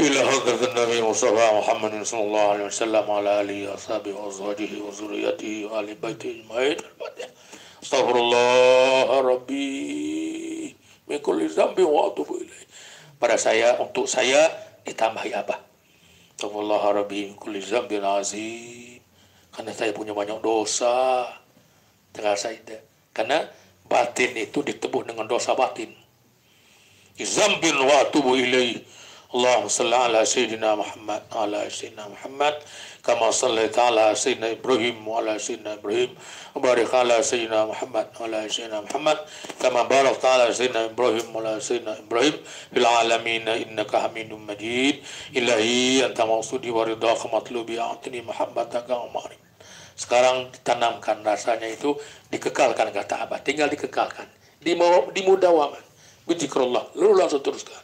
إلى حضرة النبي مصطفى محمد صلى الله عليه وسلم على آله وصحبه وأزواجه وذريته وآل بيته أجمعين. أستغفر الله ربي من كل ذنب وأتوب إليه. Pada saya, untuk saya, ditambahi apa? Astagfirullah rabbi kulli dzambin azim. Karena saya punya banyak dosa. Dengar saya. Karena batin itu ditebus dengan dosa batin. Dzambin wa atubu ilaihi. Allahumma shalli ala sayyidina Muhammad ala sayyidina Muhammad kama shallaita ala sayyidina Ibrahim wa ala sayyidina Ibrahim wa barik ala sayyidina Muhammad ala sayyidina Muhammad kama barakta ala sayyidina Ibrahim wa ala sayyidina Ibrahim fil alamin innaka Hamidum Majid. Ilahi anta maqsudi wa ridaka matlubi a'tini mahabbataka wa ma'rifatan. Sekarang ditanamkan rasanya itu, dikekalkan kata apa? Tinggal dikekalkan. Dimudawaman. Bidzikrullah. Lalu langsung teruskan.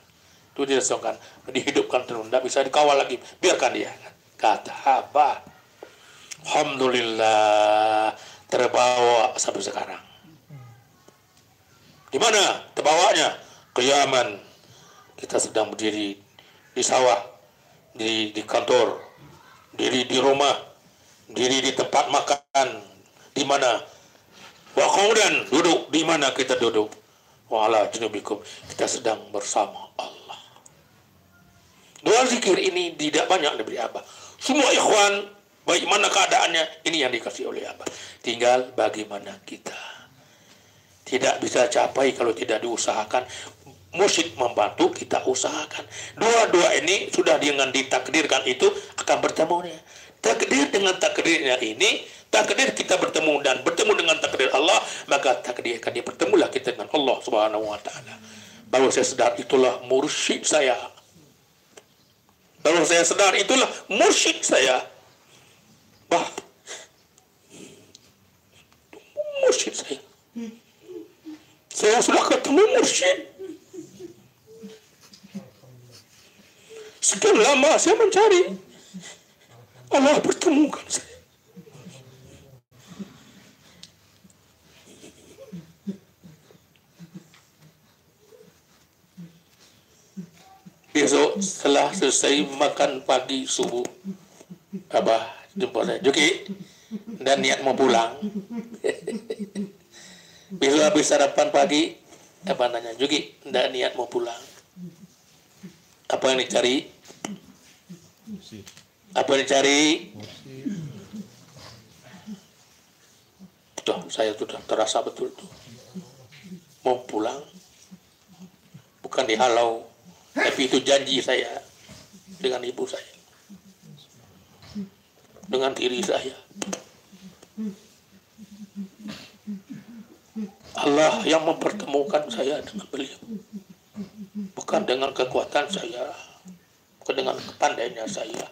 Itu dilaksanakan. Dihidupkan terus. Tidak bisa dikawal lagi. Biarkan dia. Kata apa? Alhamdulillah. Terbawa sampai sekarang. Di mana terbawanya? Ke Yaman. Kita sedang berdiri di sawah. Di, di kantor. Diri di rumah. Diri di tempat makan, di mana wakaudan duduk, di mana kita duduk, wala junubikum, kita sedang bersama Allah. Doa zikir ini tidak banyak diberi apa. Semua ikhwan, baik mana keadaannya, ini yang dikasih oleh apa. Tinggal bagaimana kita. Tidak bisa capai kalau tidak diusahakan. Musik membantu, kita usahakan. Dua-dua ini sudah dengan ditakdirkan itu akan bertemunya. Takdir dengan takdirnya ini, takdir kita bertemu dan bertemu dengan takdir Allah, maka takdir akan dia bertemulah kita dengan Allah Subhanahu wa taala. Baru saya sedar itulah mursyid saya. Baru saya sedar itulah mursyid saya. Bah. Mursyid saya. Saya sudah ketemu mursyid. Sekian lama saya mencari, Allah pertemukan saya. Besok setelah selesai makan pagi subuh, Abah jumpa saya, Juki, dan niat mau pulang. Besok habis sarapan pagi, Abah nanya, Juki, dan niat mau pulang. Apa yang dicari? Apa yang dicari? Tuh, saya sudah terasa betul tuh. Mau pulang. Bukan dihalau. Tapi itu janji saya. Dengan ibu saya. Dengan diri saya. Allah yang mempertemukan saya dengan beliau. Bukan dengan kekuatan saya. Bukan dengan kepandainya saya.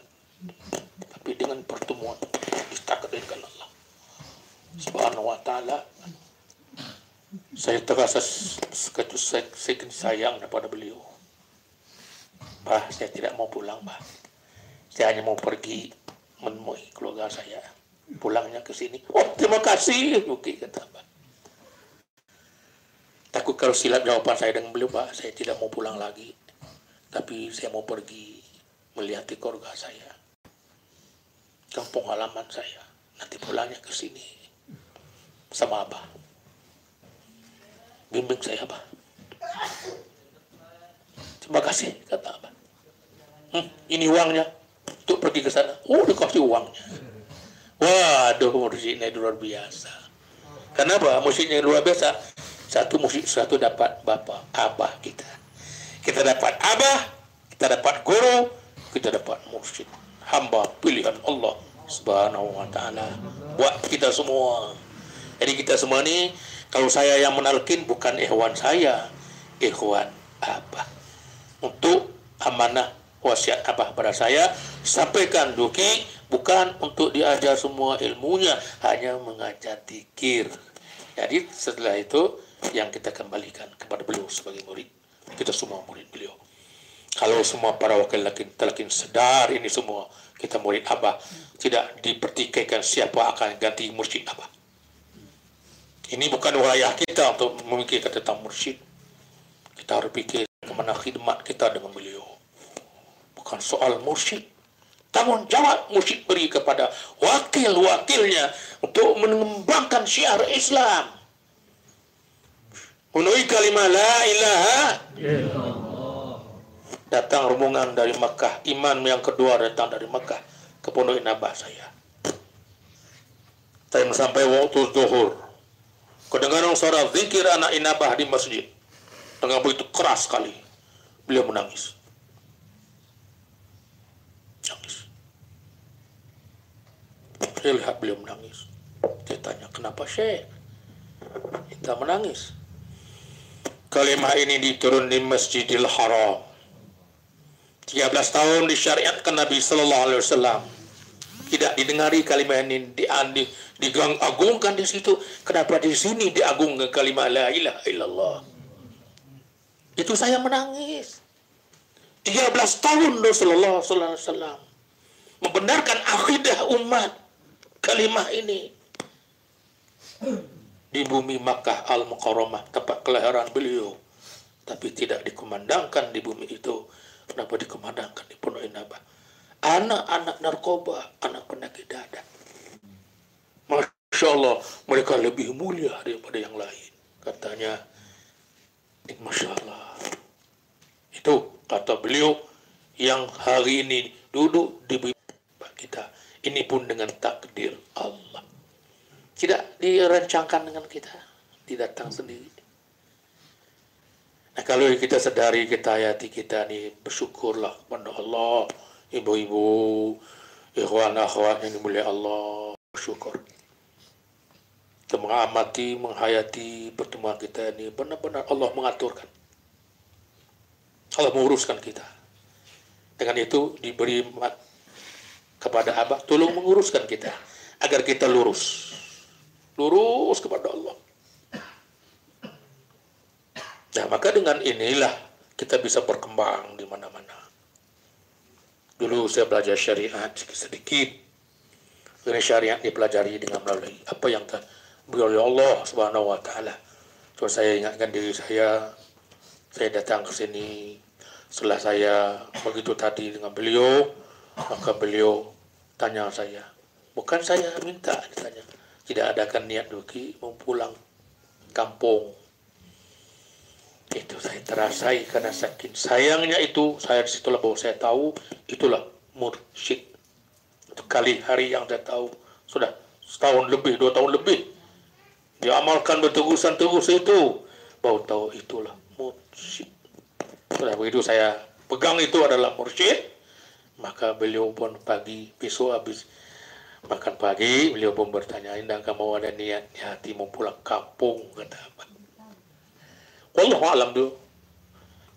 Tapi dengan pertemuan ditakdirkan Allah Subhanahu wa taala, saya terasa sekejut sekian sayang kepada beliau. Bah, saya tidak mau pulang, bah. Saya hanya mau pergi menemui keluarga saya. Pulangnya ke sini. Oh, terima kasih, Yuki, kata bah. Takut kalau silap jawaban saya dengan beliau, bah. Saya tidak mau pulang lagi. Tapi saya mau pergi melihat keluarga saya. Kampung halaman saya. Nanti pulangnya ke sini sama Abah. Bimbing saya, Abah. Terima kasih, kata Abah. Hm, ini uangnya untuk pergi ke sana. Oh, dikasih uangnya. Waduh, muridnya luar biasa. Kenapa? Muridnya luar biasa. Satu murid, satu dapat Bapak, Abah kita. Kita dapat Abah, kita dapat guru, kita dapat murid. Hamba pilihan Allah Subhanahu wa ta'ala buat kita semua. Jadi kita semua ini, kalau saya yang menalkin, bukan ikhwan saya, ikhwan Abah. Untuk amanah wasiat Abah pada saya, sampaikan Duki, bukan untuk diajar semua ilmunya, hanya mengajar zikir. Jadi setelah itu yang kita kembalikan kepada beliau sebagai murid. Kita semua murid beliau. Kalau semua para wakil lakin sedar ini semua, kita murid Abah, tidak dipertikaikan siapa akan ganti mursyid Abah. Ini bukan wilayah kita untuk memikirkan tentang mursyid. Kita harus pikir kemana khidmat kita dengan beliau. bukan soal mursyid. Tanggung jawab mursyid beri kepada wakil-wakilnya untuk mengembangkan syiar Islam. Menuhi kalimat la ilaha illallah. Datang rombongan dari Mekah, imam yang kedua datang dari Mekah ke Pondok Inabah saya. Saya sampai waktu zuhur. Kedengaran suara zikir anak Inabah di masjid. Dengan begitu keras sekali. Beliau menangis. Nangis. Saya lihat beliau menangis. Saya tanya, kenapa Syekh? Kita menangis. Kalimah ini diturun di Masjidil Haram. tiga belas tahun disyariatkan Nabi Sallallahu Alaihi Wasallam. Tidak didengari kalimat ini, di andi digagungkan di situ. Kenapa di sini diagungkan kalimat la ilaha illallah? Itu saya menangis. tiga belas tahun Rasulullah sallallahu alaihi wasallam membenarkan akidah umat kalimat ini. Di bumi Makkah Al-Mukarramah tempat kelahiran beliau. Tapi tidak dikumandangkan di bumi itu. Kenapa dikumandangkan di Pondok Inabah? Anak-anak narkoba, anak penakik dada. Masya Allah, mereka lebih mulia daripada yang lain. Katanya, Masya Allah. Itu kata beliau yang hari ini duduk di bumi kita. Ini pun dengan takdir Allah. Tidak dirancangkan dengan kita. Didatang sendiri. Nah, kalau kita sedari, kita hayati kita ini, bersyukurlah kepada Allah. Ibu-ibu, ikhwan akhwat yang dimuliakan Allah, bersyukur. Kita mengamati, menghayati pertemuan kita ini, benar-benar Allah mengaturkan. Allah menguruskan kita. Dengan itu diberi kepada Abah, tolong menguruskan kita, agar kita lurus. Lurus kepada Allah. Nah, maka dengan inilah kita bisa berkembang di mana-mana. Dulu saya belajar syariat sedikit. Ini syariat dipelajari dengan melalui apa yang beliau Allah Subhanahu Wa Taala. So saya ingatkan diri saya, saya datang ke sini. Setelah saya begitu tadi dengan beliau, maka beliau tanya saya, bukan saya minta ditanya, tidak adakan niat Duki mau pulang kampung. Itu saya terasai karena saking sayangnya itu, saya disitulah bahwa saya tahu itulah mursyid. Itu kali hari yang saya tahu sudah setahun lebih, dua tahun lebih diamalkan bertegusan-tegus itu, baru tahu itulah mursyid. Sudah begitu saya pegang itu adalah mursyid. Maka beliau pun pagi, besok habis makan pagi, beliau pun bertanya, indah kamu ada niat hati mau pulang kampung, kata apa? Wallahu alam dulu.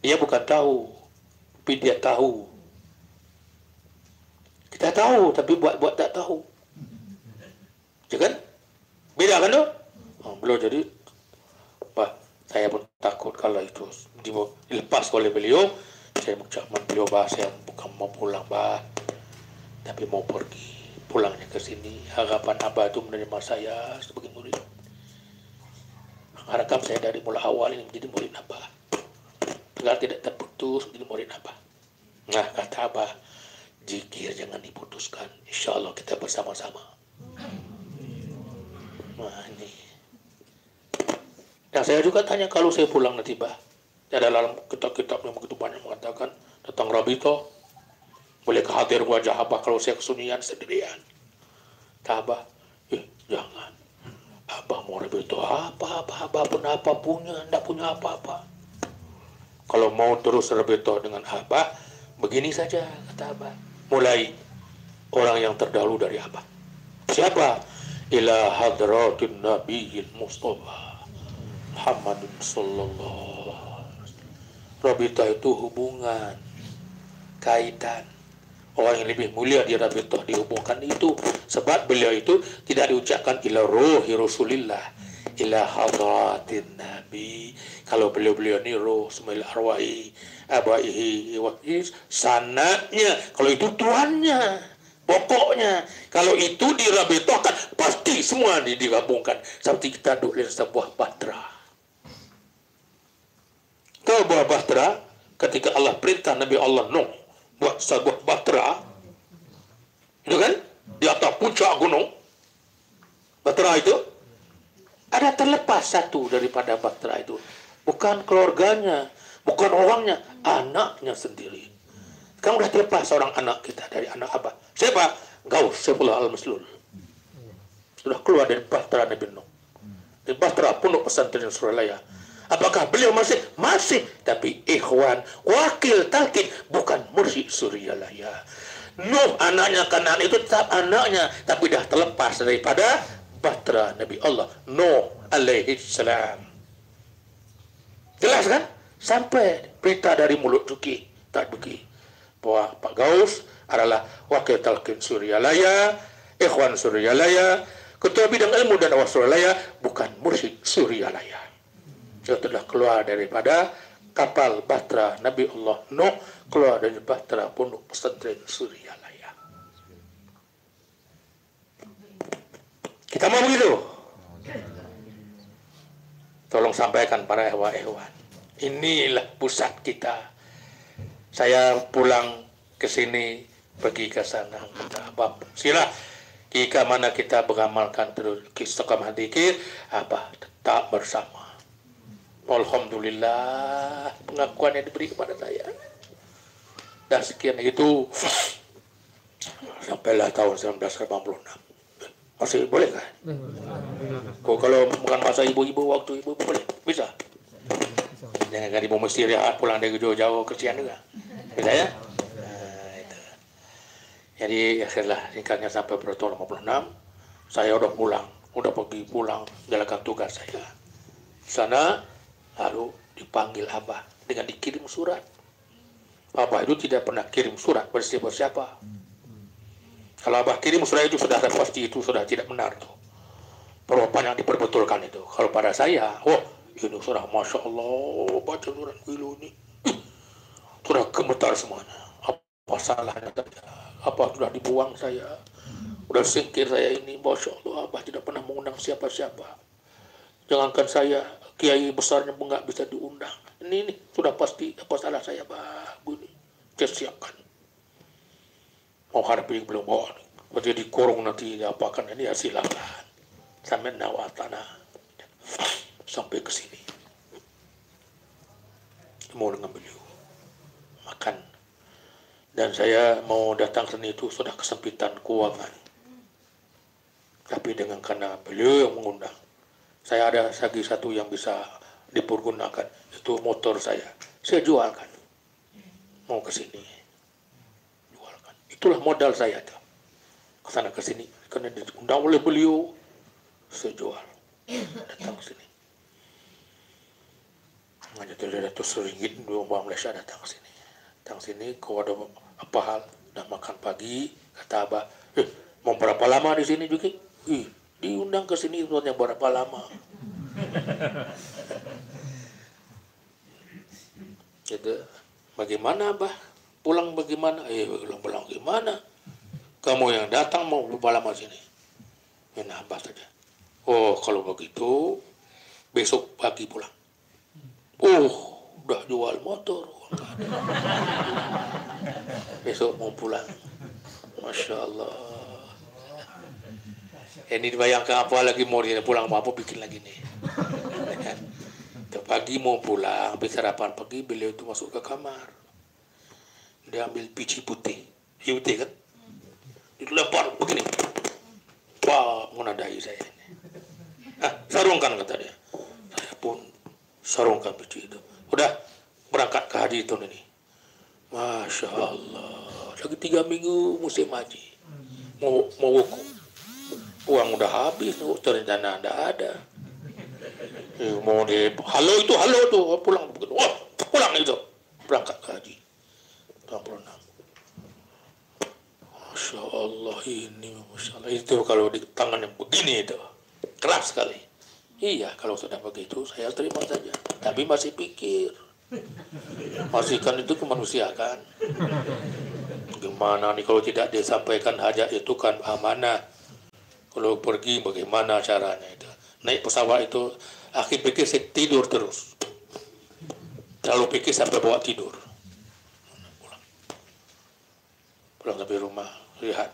Dia bukan tahu, tapi dia tahu. Kita tahu, tapi buat-buat tak tahu. Ya kan? Beda kan tuh? Oh, beliau jadi, bah, saya pun takut kalau itu dilepas oleh beliau. Saya mengucapkan beliau, bah, saya bukan mau pulang, bah, tapi mau pergi. Pulangnya ke sini, harapan abah itu menerima saya sebagai murid. Harapkan saya dari mulai awal ini menjadi murid Abah. Agar tidak terputus menjadi murid Abah. Nah, kata Abah, zikir jangan diputuskan. Insya Allah kita bersama-sama. Nah, ini. Nah, saya juga tanya kalau saya pulang nanti, Bah. Ada dalam kitab-kitab yang begitu banyak mengatakan, datang Rabito, boleh kehadir wajah Abah kalau saya kesunyian sendirian. Tak, Abah, eh, jangan. Abah mau ribut apa-apa, Abah pun apa punya, tidak punya apa-apa. Kalau mau terus ribut dengan Abah, begini saja, kata Abah. Mulai orang yang terdahulu dari Abah. Siapa? Ila hadratin nabiyil Mustafa Muhammadun sallallahu alaihi wasallam. Rabitah itu hubungan, kaitan. Orang yang lebih mulia dia rabitah dihubungkan itu. Sebab beliau itu tidak diucapkan ila ruhi rasulillah, ila hadratin nabi. Kalau beliau-beliau ini ruh semil arwahi abaihi wakis sanatnya. Kalau itu tuannya, pokoknya. Kalau itu dirabitahkan, pasti semua digabungkan. Seperti kita duduk di sebuah bahtera. Kalau buah bahtera, ketika Allah perintah Nabi Allah Nuh buat sebuah batera, itu kan, di atas puncak gunung. Batera itu ada terlepas satu daripada batera itu, bukan keluarganya, bukan orangnya, anaknya sendiri. Sekarang udah terlepas seorang anak kita dari anak apa? Siapa? Gaus Saifullah Al-Maslul. Sudah keluar dari batera Nabi Nuh, di batera Pondok Pesantren Suryalaya. Apakah beliau masih? Masih. Tapi ikhwan, wakil talqin, bukan mursyid Suryalaya. Nuh anaknya, kanan itu tetap anaknya, tapi dah terlepas daripada bahtera Nabi Allah Nuh alaihi salam. Jelas kan? Sampai berita dari mulut Duki tak Duki bahwa Pak Gaus adalah wakil talqin Suryalaya, ikhwan Suryalaya, ketua bidang ilmu dan dakwah Suryalaya, bukan mursyid Suryalaya. Setelah keluar daripada kapal bahtera Nabi Allah Nuh, keluar dari bahtera Pondok Pesantren Suryalaya. Kita mau begitu? Tolong sampaikan para ehwan-ehwan, inilah pusat kita. Saya pulang ke sini, pergi ke sana, kita apa? Silah, jika mana kita mengamalkan terus istiqamah dikir, apa tetap bersama. Alhamdulillah, pengakuan yang diberi kepada saya. Dan sekian itu sampailah tahun seribu sembilan ratus delapan puluh enam. Masih boleh kan? Kau kalau bukan masa ibu-ibu, waktu ibu-ibu boleh? Bisa? Jangan kan ibu mesti rehat pulang dari jauh-jauh, kesian juga. Bisa ya? Nah, itu. Jadi akhirnya singkatnya sampai tahun seribu sembilan ratus delapan puluh enam, saya udah pulang, udah pergi pulang menjalankan tugas saya. Sana lalu dipanggil Abah dengan dikirim surat. Abah itu tidak pernah kirim surat pada siapa-siapa. Kalau Abah kirim surat itu sudah pasti itu sudah tidak benar tuh. Perwakilan yang diperbetulkan itu. Kalau pada saya, oh ini surat, masya Allah, baca surat gilo ini, sudah gemetar semuanya. Apa salahnya saya? Apa sudah dibuang saya? Sudah singkir saya ini, masya Allah, Abah tidak pernah mengundang siapa-siapa. Jangankan saya, kiai besarnya pun nggak bisa diundang. Ini, ini sudah pasti apa salah saya, Pak. Ini saya siapkan. Mau harapin belum bawa. Kalau jadi korong nanti diapakan ini ya silakan. Sampai nawa tanah sampai ke sini. Mau dengan beliau makan. Dan saya mau datang ke sini itu sudah kesempitan keuangan. Tapi dengan karena beliau yang mengundang. Saya ada lagi satu yang bisa dipergunakan, itu motor saya. Saya jualkan. Mau ke sini. Jualkan. Itulah modal saya. Ke sana ke sini. Karena diundang oleh beliau. Saya jual. Datang ke sini. Hanya seratus ringgit dua orang Malaysia datang ke sini. Datang ke sini, kau ada apa hal? Dah makan pagi. Kata Abah, eh, mau berapa lama di sini juga? Ih. Diundang ke sini tuannya berapa lama? Jadi bagaimana Abah? Pulang bagaimana? Eh pulang-pulang gimana? Kamu yang datang mau berapa lama sini? Ya nah, Abah saja. Oh kalau begitu besok pagi pulang. Oh udah jual motor. Besok mau pulang. Masya Allah. Ini dibayangkan apa lagi mau dia pulang mau apa bikin lagi nih. Pagi mau pulang, habis sarapan pagi beliau itu masuk ke kamar. Dia ambil pici putih, putih kan? Dilempar begini. Wah, menandai saya ini. Ah, sarungkan kata dia. Saya pun sarungkan pici itu. Udah berangkat ke haji tahun ini. Masya Allah. Lagi tiga minggu musim haji. Mau mau wukuf. Uang udah habis, rencana tidak ada. Ya, mau di halo itu halo tuh pulang begitu. Wah, pulang itu berangkat ke haji. Masya Allah ini, Masya Allah itu kalau di tangan yang begini itu keras sekali. Iya kalau sudah begitu saya terima saja. Tapi masih pikir, masih kan itu kemanusiaan kan. Gimana nih kalau tidak disampaikan hajat itu kan amanah. Kalau pergi bagaimana caranya itu. Naik pesawat itu akhir pikir saya tidur terus. Terlalu pikir sampai bawa tidur. pulang dari rumah, lihat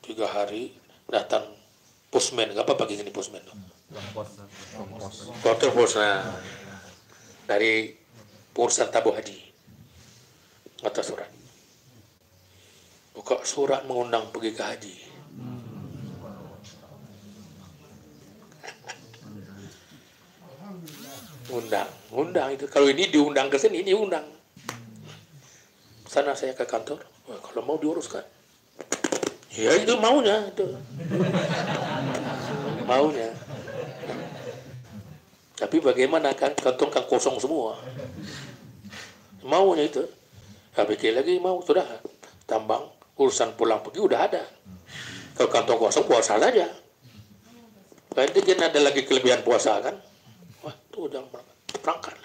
tiga hari datang posmen, nggak apa-apa gini posmen, dokter posna dari Pursan Tabu Hadi, ngata surat, buka surat mengundang pergi ke haji. Undang, undang itu. Kalau ini diundang ke sini, ini undang. Sana saya ke kantor. Wah, kalau mau diuruskan. Ya itu maunya, itu. Maunya. Tapi bagaimana kan kantong kan kosong semua. Maunya itu. Habis lagi mau sudah tambang urusan pulang pergi udah ada. Kalau kantong kosong puasa saja. Nanti kan ada lagi kelebihan puasa kan. Wah, tuh udah berangkat.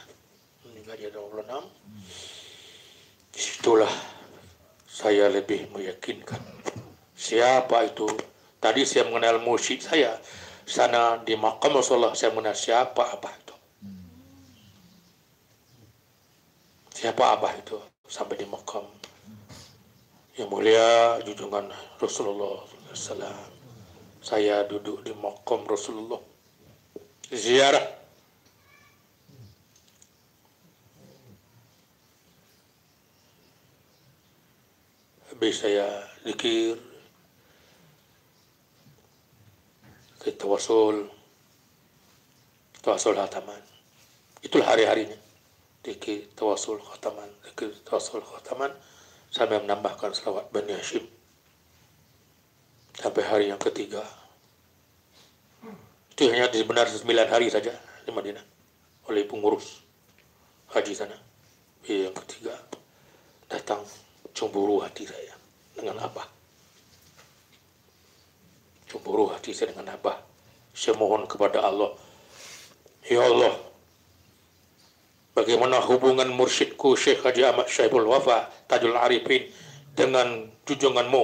Meninggal dia dua puluh enam. Disitulah saya lebih meyakinkan. Siapa itu? Tadi saya mengenal musyid saya. Sana di makam Rasulullah saya mengenal siapa abah itu. Siapa abah itu? Sampai di makam. Yang mulia junjungan Rasulullah shallallahu alaihi wasallam. Saya duduk di makam Rasulullah. Ziarah. Habis saya zikir, ke tawasul, tawasul khataman. Itulah hari-harinya. Zikir, tawasul khataman, zikir, tawasul khataman, sampai menambahkan selawat Bani Hashim. Sampai hari yang ketiga. Itu hanya benar sembilan hari saja di Madinah oleh pengurus haji sana. Yang ketiga datang. Cemburu hati saya dengan Abah. Cemburu hati saya dengan Abah. Saya mohon kepada Allah. Ya Allah, bagaimana hubungan mursyidku Syekh Haji Ahmad Shahibul Wafa Tajul Arifin dengan junjunganmu,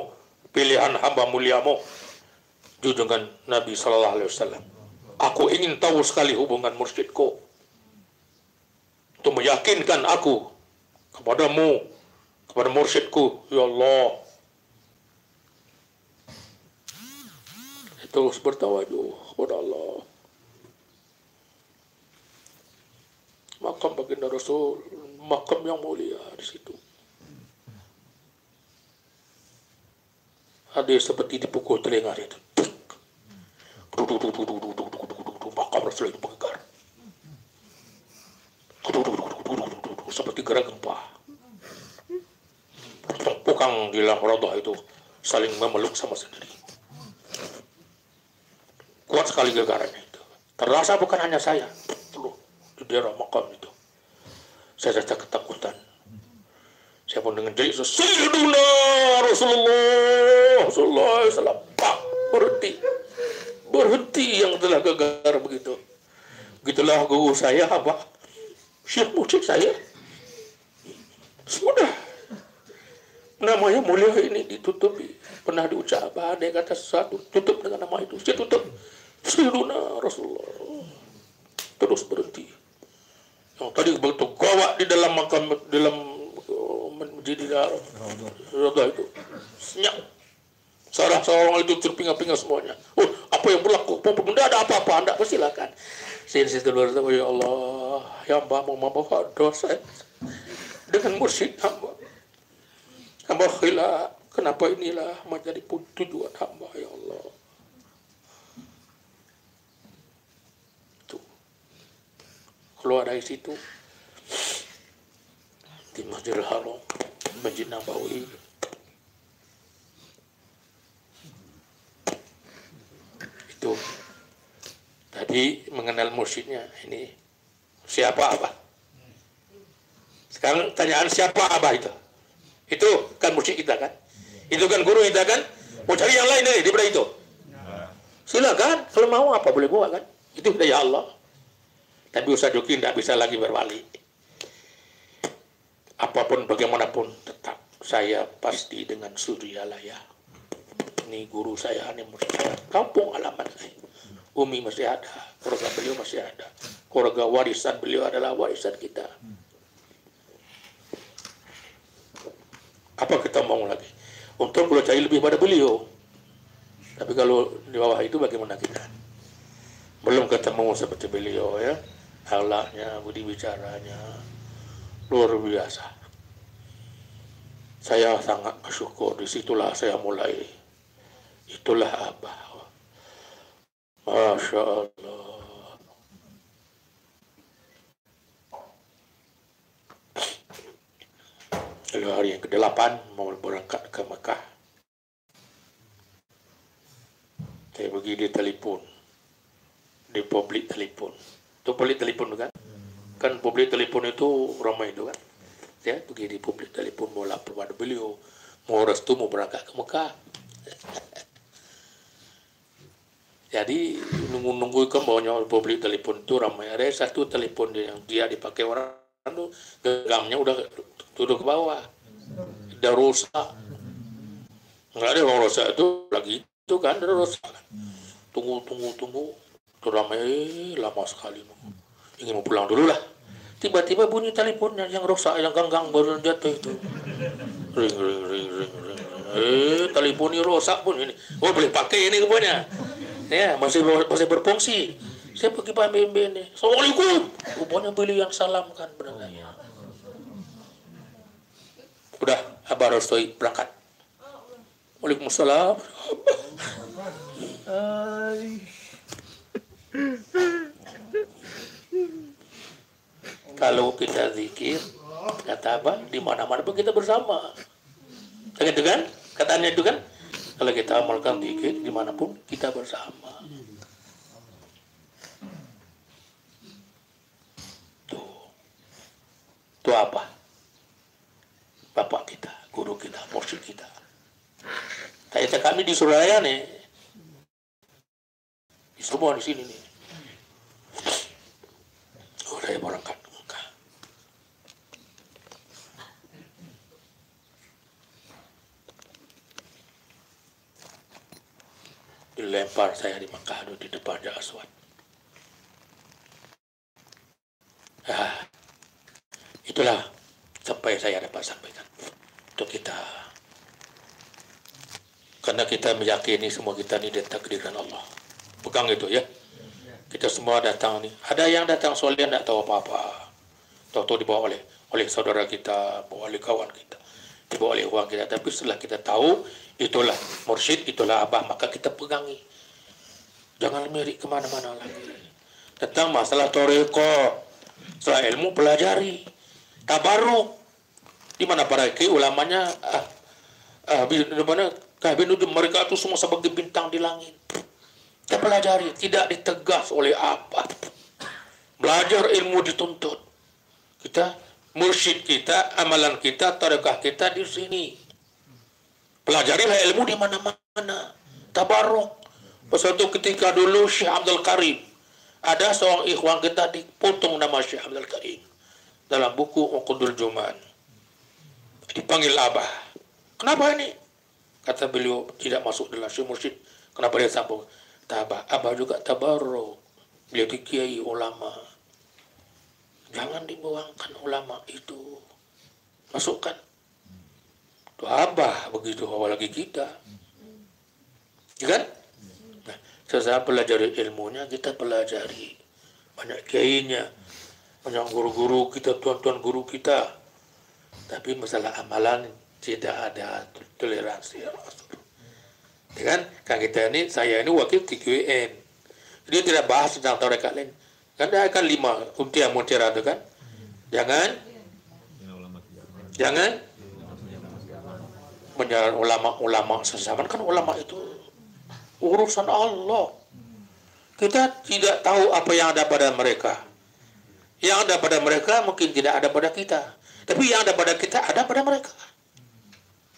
pilihan hamba muliamu, junjungan Nabi Sallallahu Alaihi Wasallam. Aku ingin tahu sekali hubungan mursyidku. Untuk meyakinkan aku kepadamu, kepada mursyidku, ya Allah. Terus bertawajuh kepada Allah. Makam baginda Rasul, makam yang mulia di situ. Ada seperti dipukul telinga itu. Makam Rasul itu bergegar. Seperti gerak gempa. Tukang di Lahrada itu saling memeluk sama sendiri. Kuat sekali gegarannya itu. Terasa bukan hanya saya. Loh, di daerah makam itu. Saya rasa ketakutan. Saya pun dengan jelik Sayyiduna Rasulullah Rasulullah Sallallahu Alaihi Wasallam. Berhenti. Berhenti yang telah gegar begitu. Begitulah guru saya apa? Syekh Mucik saya. Sudah. Namanya mulia ini ditutupi. Pernah diucap ada yang kata sesuatu, tutup dengan nama itu. Saya tutup. Sayyiduna Rasulullah. Terus berhenti. Yang tadi begitu gawak di dalam makam, dalam menjadi darah. Roda itu. Senyap. Sarah seorang itu terpinga-pinga semuanya. Oh, apa yang berlaku? Benda ada apa-apa. Anda persilakan. Sayyiduna Rasulullah. Ya Allah. Ya Mbak mau membawa dosa. Dengan mursyid hamba. Hamba khilaf, kenapa inilah menjadi tujuan hamba, ya Allah. Tuh. Keluar dari situ, di Masjidil Haram, Masjid Nabawi. Itu. Tadi mengenal mursyidnya, ini siapa Abah? Sekarang tanyaan siapa Abah itu? Itu kan mursyid kita kan, itu kan guru kita kan, mau cari yang lain nih daripada itu, silakan kalau mau apa boleh buat kan, itu daya Allah. Tapi Ustaz Joki tidak bisa lagi berwali, apapun bagaimanapun tetap saya pasti dengan Suryalaya. Ini guru saya, ini mursyid kampung alamat saya, umi masih ada, keluarga beliau masih ada, keluarga warisan beliau adalah warisan kita. Apa kita mau lagi? Untung kalau cari lebih pada beliau. Tapi kalau di bawah itu bagaimana kita? Belum ketemu seperti beliau ya. Halaknya, budi bicaranya luar biasa. Saya sangat bersyukur, disitulah saya mulai. Itulah Abah. Masya Allah. Lalu hari yang kedelapan mau berangkat ke Mekah. Saya pergi di telefon, di publik telefon. Itu publik telefon kan? Kan publik telefon itu ramai itu kan? Saya pergi di publik telefon, mau lapor pada beliau, mau restu mau berangkat ke Mekah. Jadi nunggu-nunggu kan bawahnya publik telefon itu ramai. Ada satu telefon yang dia dipakai orang itu genggamnya udah turun ke bawah, udah rusak. Nggak ada orang rusak itu lagi itu kan, udah rusak kan. Tunggu, tunggu, tunggu. Itu ramai, lama sekali. Ingin mau pulang dulu lah. Tiba-tiba bunyi teleponnya yang rusak, yang genggang baru jatuh itu. Ring, ring, ring, ring, ring. Eh, teleponnya rusak pun ini. Oh, boleh pakai ini kemudian. Ya, masih masih berfungsi. Saya pergi Pak Bimbing ini. Assalamualaikum. Rupanya beliau yang salam kan, benar nggak ya? Udah, Abah Rostoi berangkat. Waalaikumsalam. Kalau kita zikir, kata Abah, di mana-mana pun kita bersama. Gitu kan? Katanya itu kan? Kalau kita amalkan zikir, dimanapun kita bersama. Itu. Itu apa? Bapak kita, guru kita, mursyid kita. Kita kami di Surabaya nih. Di semua di sini nih. Udah ya berangkat. Dilempar saya di Mekah di depan Jabal Aswad. Ah, itulah sampai saya dapat sampaikan untuk kita, karena kita meyakini semua kita ini ditakdirkan Allah. Pegang itu ya. Kita semua datang nih. Ada yang datang soalnya tidak tahu apa-apa. Tahu-tahu dibawa oleh oleh saudara kita, oleh kawan kita, dibawa oleh uang kita. Tapi setelah kita tahu itulah mursyid, itulah Abah, maka kita pegangi. Jangan mirik kemana-mana lagi. Tentang masalah tariqah, setelah ilmu pelajari, tabaruk. Di mana para kiai ulamanya, ah, ah, di mana kabinet mereka itu semua sebagai bintang di langit. Kita pelajari, tidak ditegas oleh apa. Belajar ilmu dituntut. Kita mursyid kita, amalan kita, tariqah kita di sini. Pelajarilah ilmu di mana-mana. Tabaruk. Suatu ketika dulu Syekh Abdul Karim, ada seorang ikhwan kita dipotong nama Syekh Abdul Karim dalam buku Uqudul Juman. Dipanggil Abah. Kenapa ini? Kata beliau tidak masuk dalam Syekh Mursyid. Kenapa dia sambung? Tabah. Abah juga tabaruk. Beliau dikiai ulama. Jangan dibuangkan ulama itu. Masukkan. Abah begitu awal lagi kita, ya kan? Nah, setelah pelajari ilmunya, kita pelajari banyak kiainya, banyak guru-guru kita, tuan-tuan guru kita. Tapi masalah amalan tidak ada toleransi, ya kan? Kan kita ini, saya ini wakil T Q N, dia tidak bahas tentang tarekat lain. Karena akan lima untia-muntira itu kan? Jangan, jangan. Menyerang ulama-ulama sesama kan, ulama itu urusan Allah. Kita tidak tahu apa yang ada pada mereka. Yang ada pada mereka mungkin tidak ada pada kita. Tapi yang ada pada kita ada pada mereka.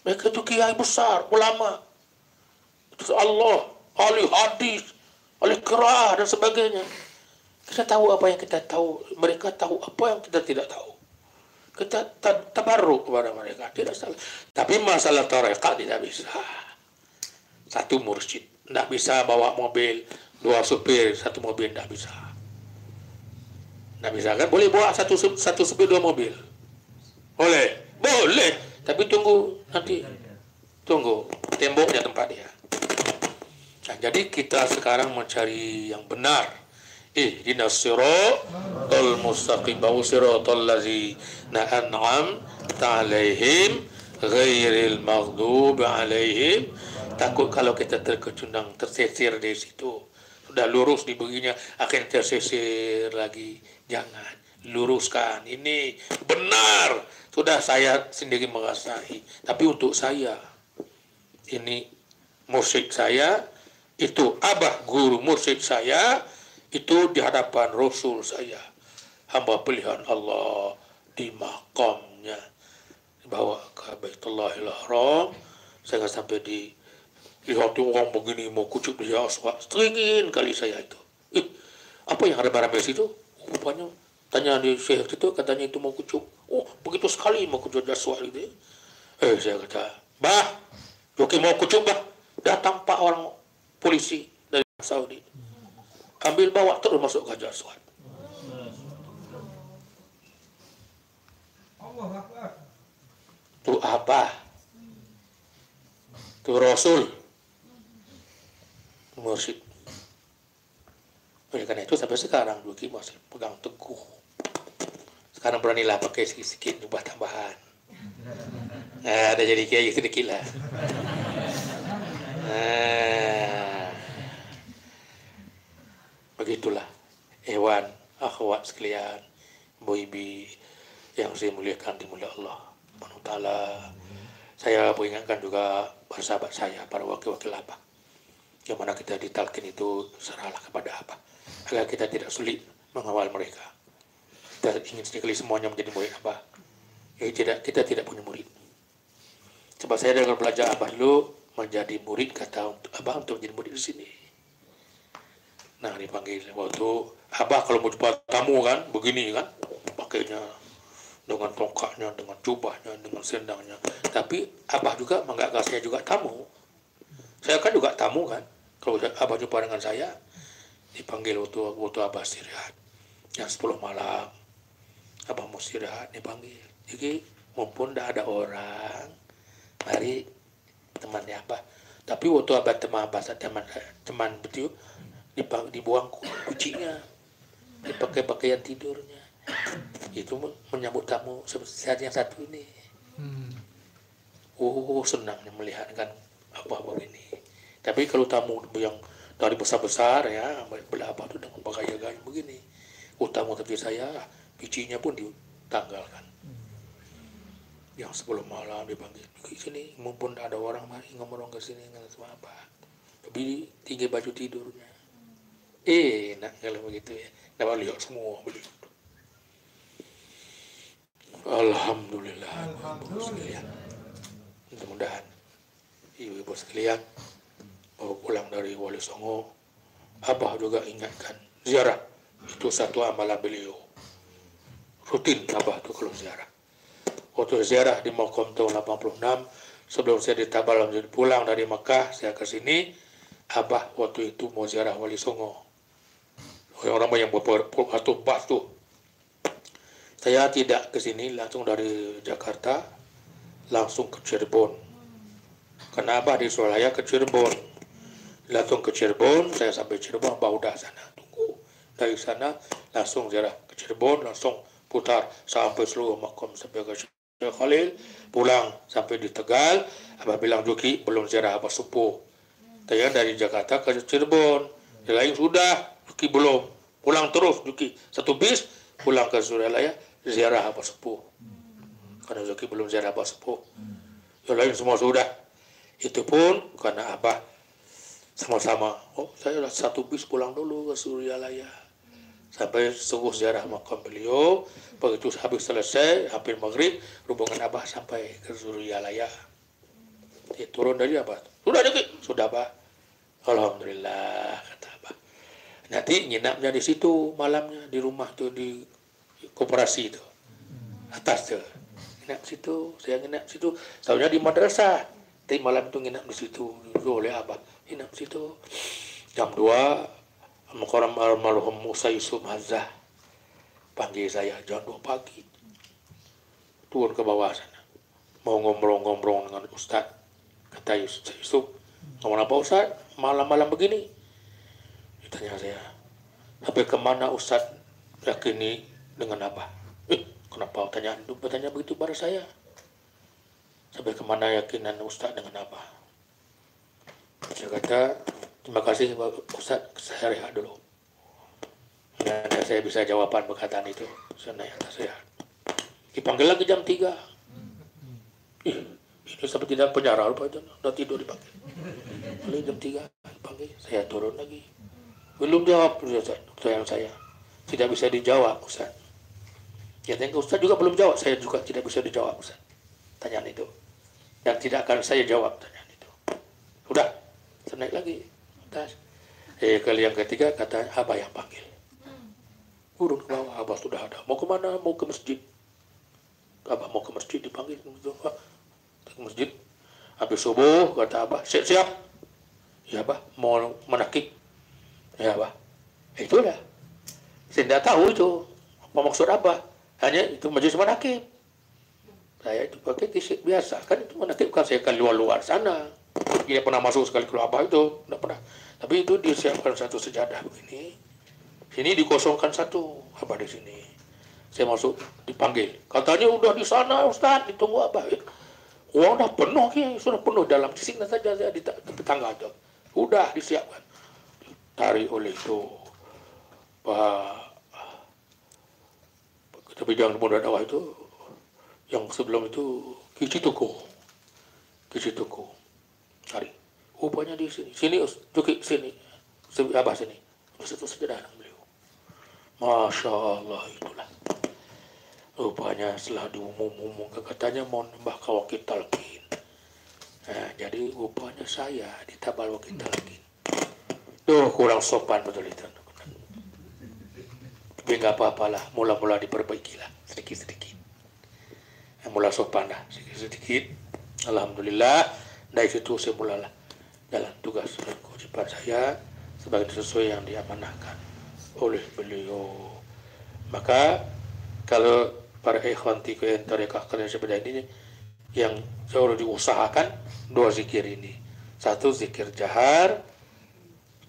Mereka itu kiai besar, ulama. Itu Allah, ahli hadis, ahli qiraah dan sebagainya. Kita tahu apa yang kita tahu, mereka tahu apa yang kita tidak tahu. Kita tabarruk kepada mereka, tidak salah. Tapi masalah tarekat tidak bisa. Satu mursyid tidak bisa bawa mobil, dua supir satu mobil tidak bisa. Tidak bisa kan? Boleh bawa satu satu supir dua mobil. Boleh, boleh. Tapi tunggu nanti tunggu temboknya tempatnya. Nah, jadi kita sekarang mau cari yang benar. Ihdinas siratal mustaqim wa siratal ladzina an'amta 'alaihim ghairil maghdubi 'alaihim. Takut kalau kita terkecundang, tersesir di situ. Sudah lurus di begininya, akhirnya tersesir lagi. Jangan, luruskan. Ini benar. Sudah saya sendiri mengasai. Tapi untuk saya, ini musyrik saya, itu abah guru mursyid saya, itu di hadapan Rasul saya, hamba pilihan Allah, di makamnya dibawa ke Baitullahil Haram. Saya nggak sampai di lihat orang begini mau kucuk di Aswad, seringin kali saya itu. Eh, apa yang ada barang besi itu? Rupanya tanya di Syekh itu, katanya itu mau kucuk. Oh, begitu sekali mau kucuk di Aswad gitu. Eh, saya kata, bah, joki mau kucuk bah, datang pak orang polisi dari Saudi, ambil bawa terus masuk ke Jabal Aswad. Itu apa? Itu Rasul mursyid. Oleh karena itu sampai sekarang Duki masih pegang teguh. Sekarang beranilah pakai sedikit jubah tambahan. Nah, ada jadi kayak sedikit lah. Nah, begitulah hewan akhwat sekalian, ibu-ibu yang saya muliakan di mulia Allah Subhanahu wa taala. Saya peringatkan juga para sahabat saya, para wakil-wakil apa yang mana kita ditalkin itu, serahlah kepada apa agar kita tidak sulit mengawal mereka. Kita ingin sekali semuanya menjadi murid apa, jadi tidak, kita tidak punya murid. Sebab saya dengan belajar apa dulu menjadi murid, kata abah untuk menjadi murid di sini. Nah, dipanggil waktu abah kalau mau jumpa tamu kan, begini kan, pakainya dengan tongkatnya, dengan jubahnya, dengan sendangnya. Tapi abah juga menganggap saya juga tamu. Saya kan juga tamu kan. Kalau abah jumpa dengan saya, dipanggil waktu waktu abah istirahat yang sepuluh malam, abah mau istirahat dipanggil. Jadi mumpun tidak ada orang, mari temannya abah. Tapi waktu abah teman abah, teman teman betul, dibuang kucinya, dipakai pakaian tidurnya, itu menyambut tamu seperti yang satu ini. Hmm. Oh, senangnya melihatkan apa-apa ini. Tapi kalau tamu yang dari besar-besar ya, belah apa itu dengan pakaian gaya begini, utamu seperti saya, kucinya pun ditanggalkan. Yang sebelum malam dipanggil ke sini, mumpun ada orang, mari ngomong ke sini nggak sama apa. Lebih tinggi baju tidurnya. Eh, enak kalau begitu ya. Dapat lihat semua begitu. Alhamdulillah. Alhamdulillah. Mudah-mudahan ibu-ibu sekalian baru pulang dari Wali Songo, abah juga ingatkan ziarah itu satu amalan beliau. Rutin abah itu kalau ziarah. Waktu ziarah di Makom tahun delapan puluh enam, sebelum saya ditabal pulang dari Mekah, saya ke sini, abah waktu itu mau ziarah Wali Songo. Orang-orang yang berpuluh-puluh bas tuh. Saya tidak ke sini, langsung dari Jakarta, langsung ke Cirebon. Karena abah di Surabaya ke Cirebon. Langsung ke Cirebon, saya sampai Cirebon, abah udah sana. Tunggu, dari sana langsung ziarah ke Cirebon, langsung putar sampai seluruh makom, sampai ke Syekh Khalil, pulang sampai di Tegal. Abah bilang, Juki, belum ziarah abah sepuh. Saya dari Jakarta ke Cirebon, yang lain sudah, Juki belum. Pulang terus, Juki. Satu bis, pulang ke Suryalaya, ziarah abah sepuh. Karena Juki belum ziarah abah sepuh. Yang lain semua sudah. Itu pun karena abah sama-sama. Oh, saya satu bis pulang dulu ke Suryalaya. Sampai sungguh ziarah makam beliau. Begitu habis selesai, hampir maghrib, rombongan abah sampai ke Suryalaya. Dia turun dari abah. Sudah dikit, sudah abah. Alhamdulillah, kata abah. Nanti nginapnya di situ malamnya, di rumah tuh, di koperasi itu, atas tuh. Nginap situ, saya nginap situ. Soalnya di madrasah, tapi malam itu nginap di situ. Boleh abah, nginap situ. jam dua, Muqarram almarhum Musa Yusuf Hazah panggil saya jam dua pagi. Turun ke bawah sana, mau ngomong-ngomong dengan ustaz Kata Yusuf, ngomong apa Ustaz? Malam-malam begini? Ditanya saya, sampai kemana Ustaz yakini dengan apa? Eh, kenapa tanya, bertanya begitu pada saya? Sampai kemana yakinan Ustaz dengan apa? Saya kata, terima kasih Ustaz, saya rehat dulu. Dan saya bisa jawaban perkataan itu. Saya naik atas saya. Dipanggil lagi jam tiga. Ih, ini seperti dalam penjara lupa itu. Udah tidur dipanggil. Lalu jam tiga dipanggil. Saya turun lagi. Belum jawab Ustaz. Pertanyaan saya tidak bisa dijawab Ustaz. Ya tanya Ustaz juga belum jawab. Saya juga tidak bisa dijawab Ustaz. Tanyaan itu. Dan tidak akan saya jawab tanyaan itu. Udah. Saya naik lagi atas. Eh, kali yang ketiga kata apa yang panggil? Turun ke bawah, Abah sudah ada. Mau kemana? Mau ke masjid. Abah mau ke masjid, dipanggil ke masjid. Habis subuh, kata Abah, siap-siap. Ya Abah, mau menakik. Ya Abah, itu dah. Saya tidak tahu itu. Apa maksud Abah? Hanya itu majlis menakik. Saya itu pakai t-shirt biasa. Kan itu menakik, bukan saya kan luar-luar sana. Dia pernah masuk sekali ke Abah itu. Tidak pernah. Tapi itu disiapkan satu sejadah begini. Ini dikosongkan satu, apa di sini? Saya masuk dipanggil. Katanya udah di sana Ustaz, ditunggu apa? Ya. Uang udah penuh ya, sudah penuh dalam singkat saja saya di tangga itu. Udah disiapkan. Tarik oleh itu Pak Bidang Muda Dakwah itu yang sebelum itu Kici Tuku. Kici Tuku. Tarik. Rupanya di sini. Sini Tuki sini. Abah sini. Satu sederhana beliau. Masya Allah itulah. Rupanya setelah diumum-umum katanya mau nambah ke wakil talqin. Nah, jadi rupanya saya ditambah wakil talqin. Duh, kurang sopan betul itu. Tapi nggak apa-apalah, mula-mula diperbaikilah sedikit-sedikit. Nah, mula sopan lah sedikit-sedikit. Alhamdulillah dari situ saya mulalah jalan tugas dan kewajiban saya sebagai sesuai yang diamanahkan oleh beliau. Maka kalau para ikhwan tiga yang tarekah kalian seperti ini yang selalu diusahakan dua zikir ini, satu zikir jahar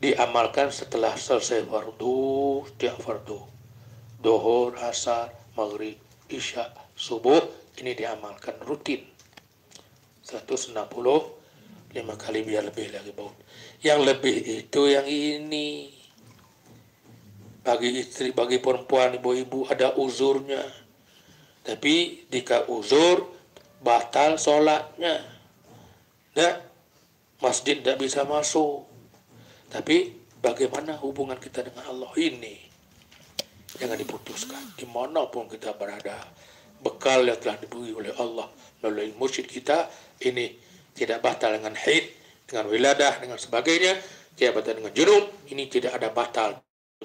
diamalkan setelah selesai fardu, setiap fardu duhur, asar, maghrib, isya, subuh ini diamalkan rutin seratus enam puluh lima kali biar lebih lagi baut. Yang lebih itu yang ini. Bagi istri, bagi perempuan, ibu-ibu ada uzurnya. Tapi jika uzur, batal sholatnya. Nah, masjid tidak bisa masuk. Tapi bagaimana hubungan kita dengan Allah ini? Jangan diputuskan. Dimanapun kita berada, bekal yang telah diberi oleh Allah melalui mursyid kita ini tidak batal dengan haid, dengan wiladah, dengan sebagainya. Tidak batal dengan junub. Ini tidak ada batal.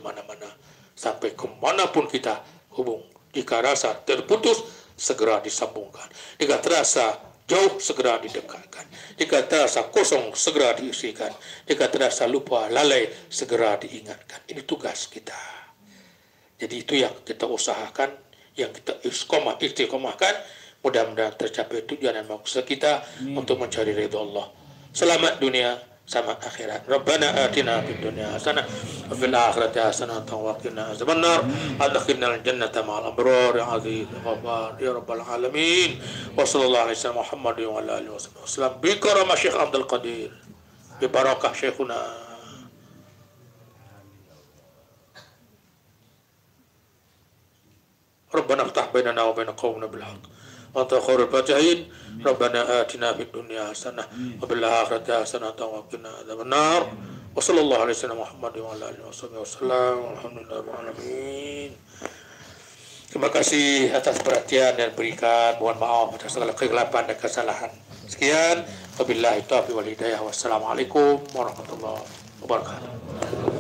Mana-mana sampai kemanapun kita hubung, jika rasa terputus segera disambungkan, jika terasa jauh segera didekatkan, jika terasa kosong segera diisikan, jika terasa lupa lalai segera diingatkan. Ini tugas kita. Jadi itu yang kita usahakan, yang kita istiqomah istiqomahkan. Mudah-mudahan tercapai tujuan dan maksud kita untuk mencari ridha Allah, selamat dunia sama akhirat. Rabbana atina fid dunya hasanah wa fil akhirati hasanah wa qina azaban nar. Adkhilna al jannata ma'al abrar ya aziz wa ghaffar ya rabbal alamin. Wa sallallahu alaihi wasallam Muhammad wa ala alihi wasallam bi karama Syekh Abdul Qadir bi barakah Syekhuna. Rabbana iftah bainana wa bain qaumina bil haqq. Anta khairul fatihin. Rabbana atina fid dunya hasanah wa fil akhirati hasanah wa qina adzaban nar. Wa sallallahu alaihi wasallam Muhammad wa ala alihi wasallam. Alhamdulillahil alamin. Terima kasih atas perhatian dan berikan. Mohon maaf atas segala kegelapan dan kesalahan. Sekian, wabillahi taufiq wal hidayah. Wassalamualaikum warahmatullahi wabarakatuh.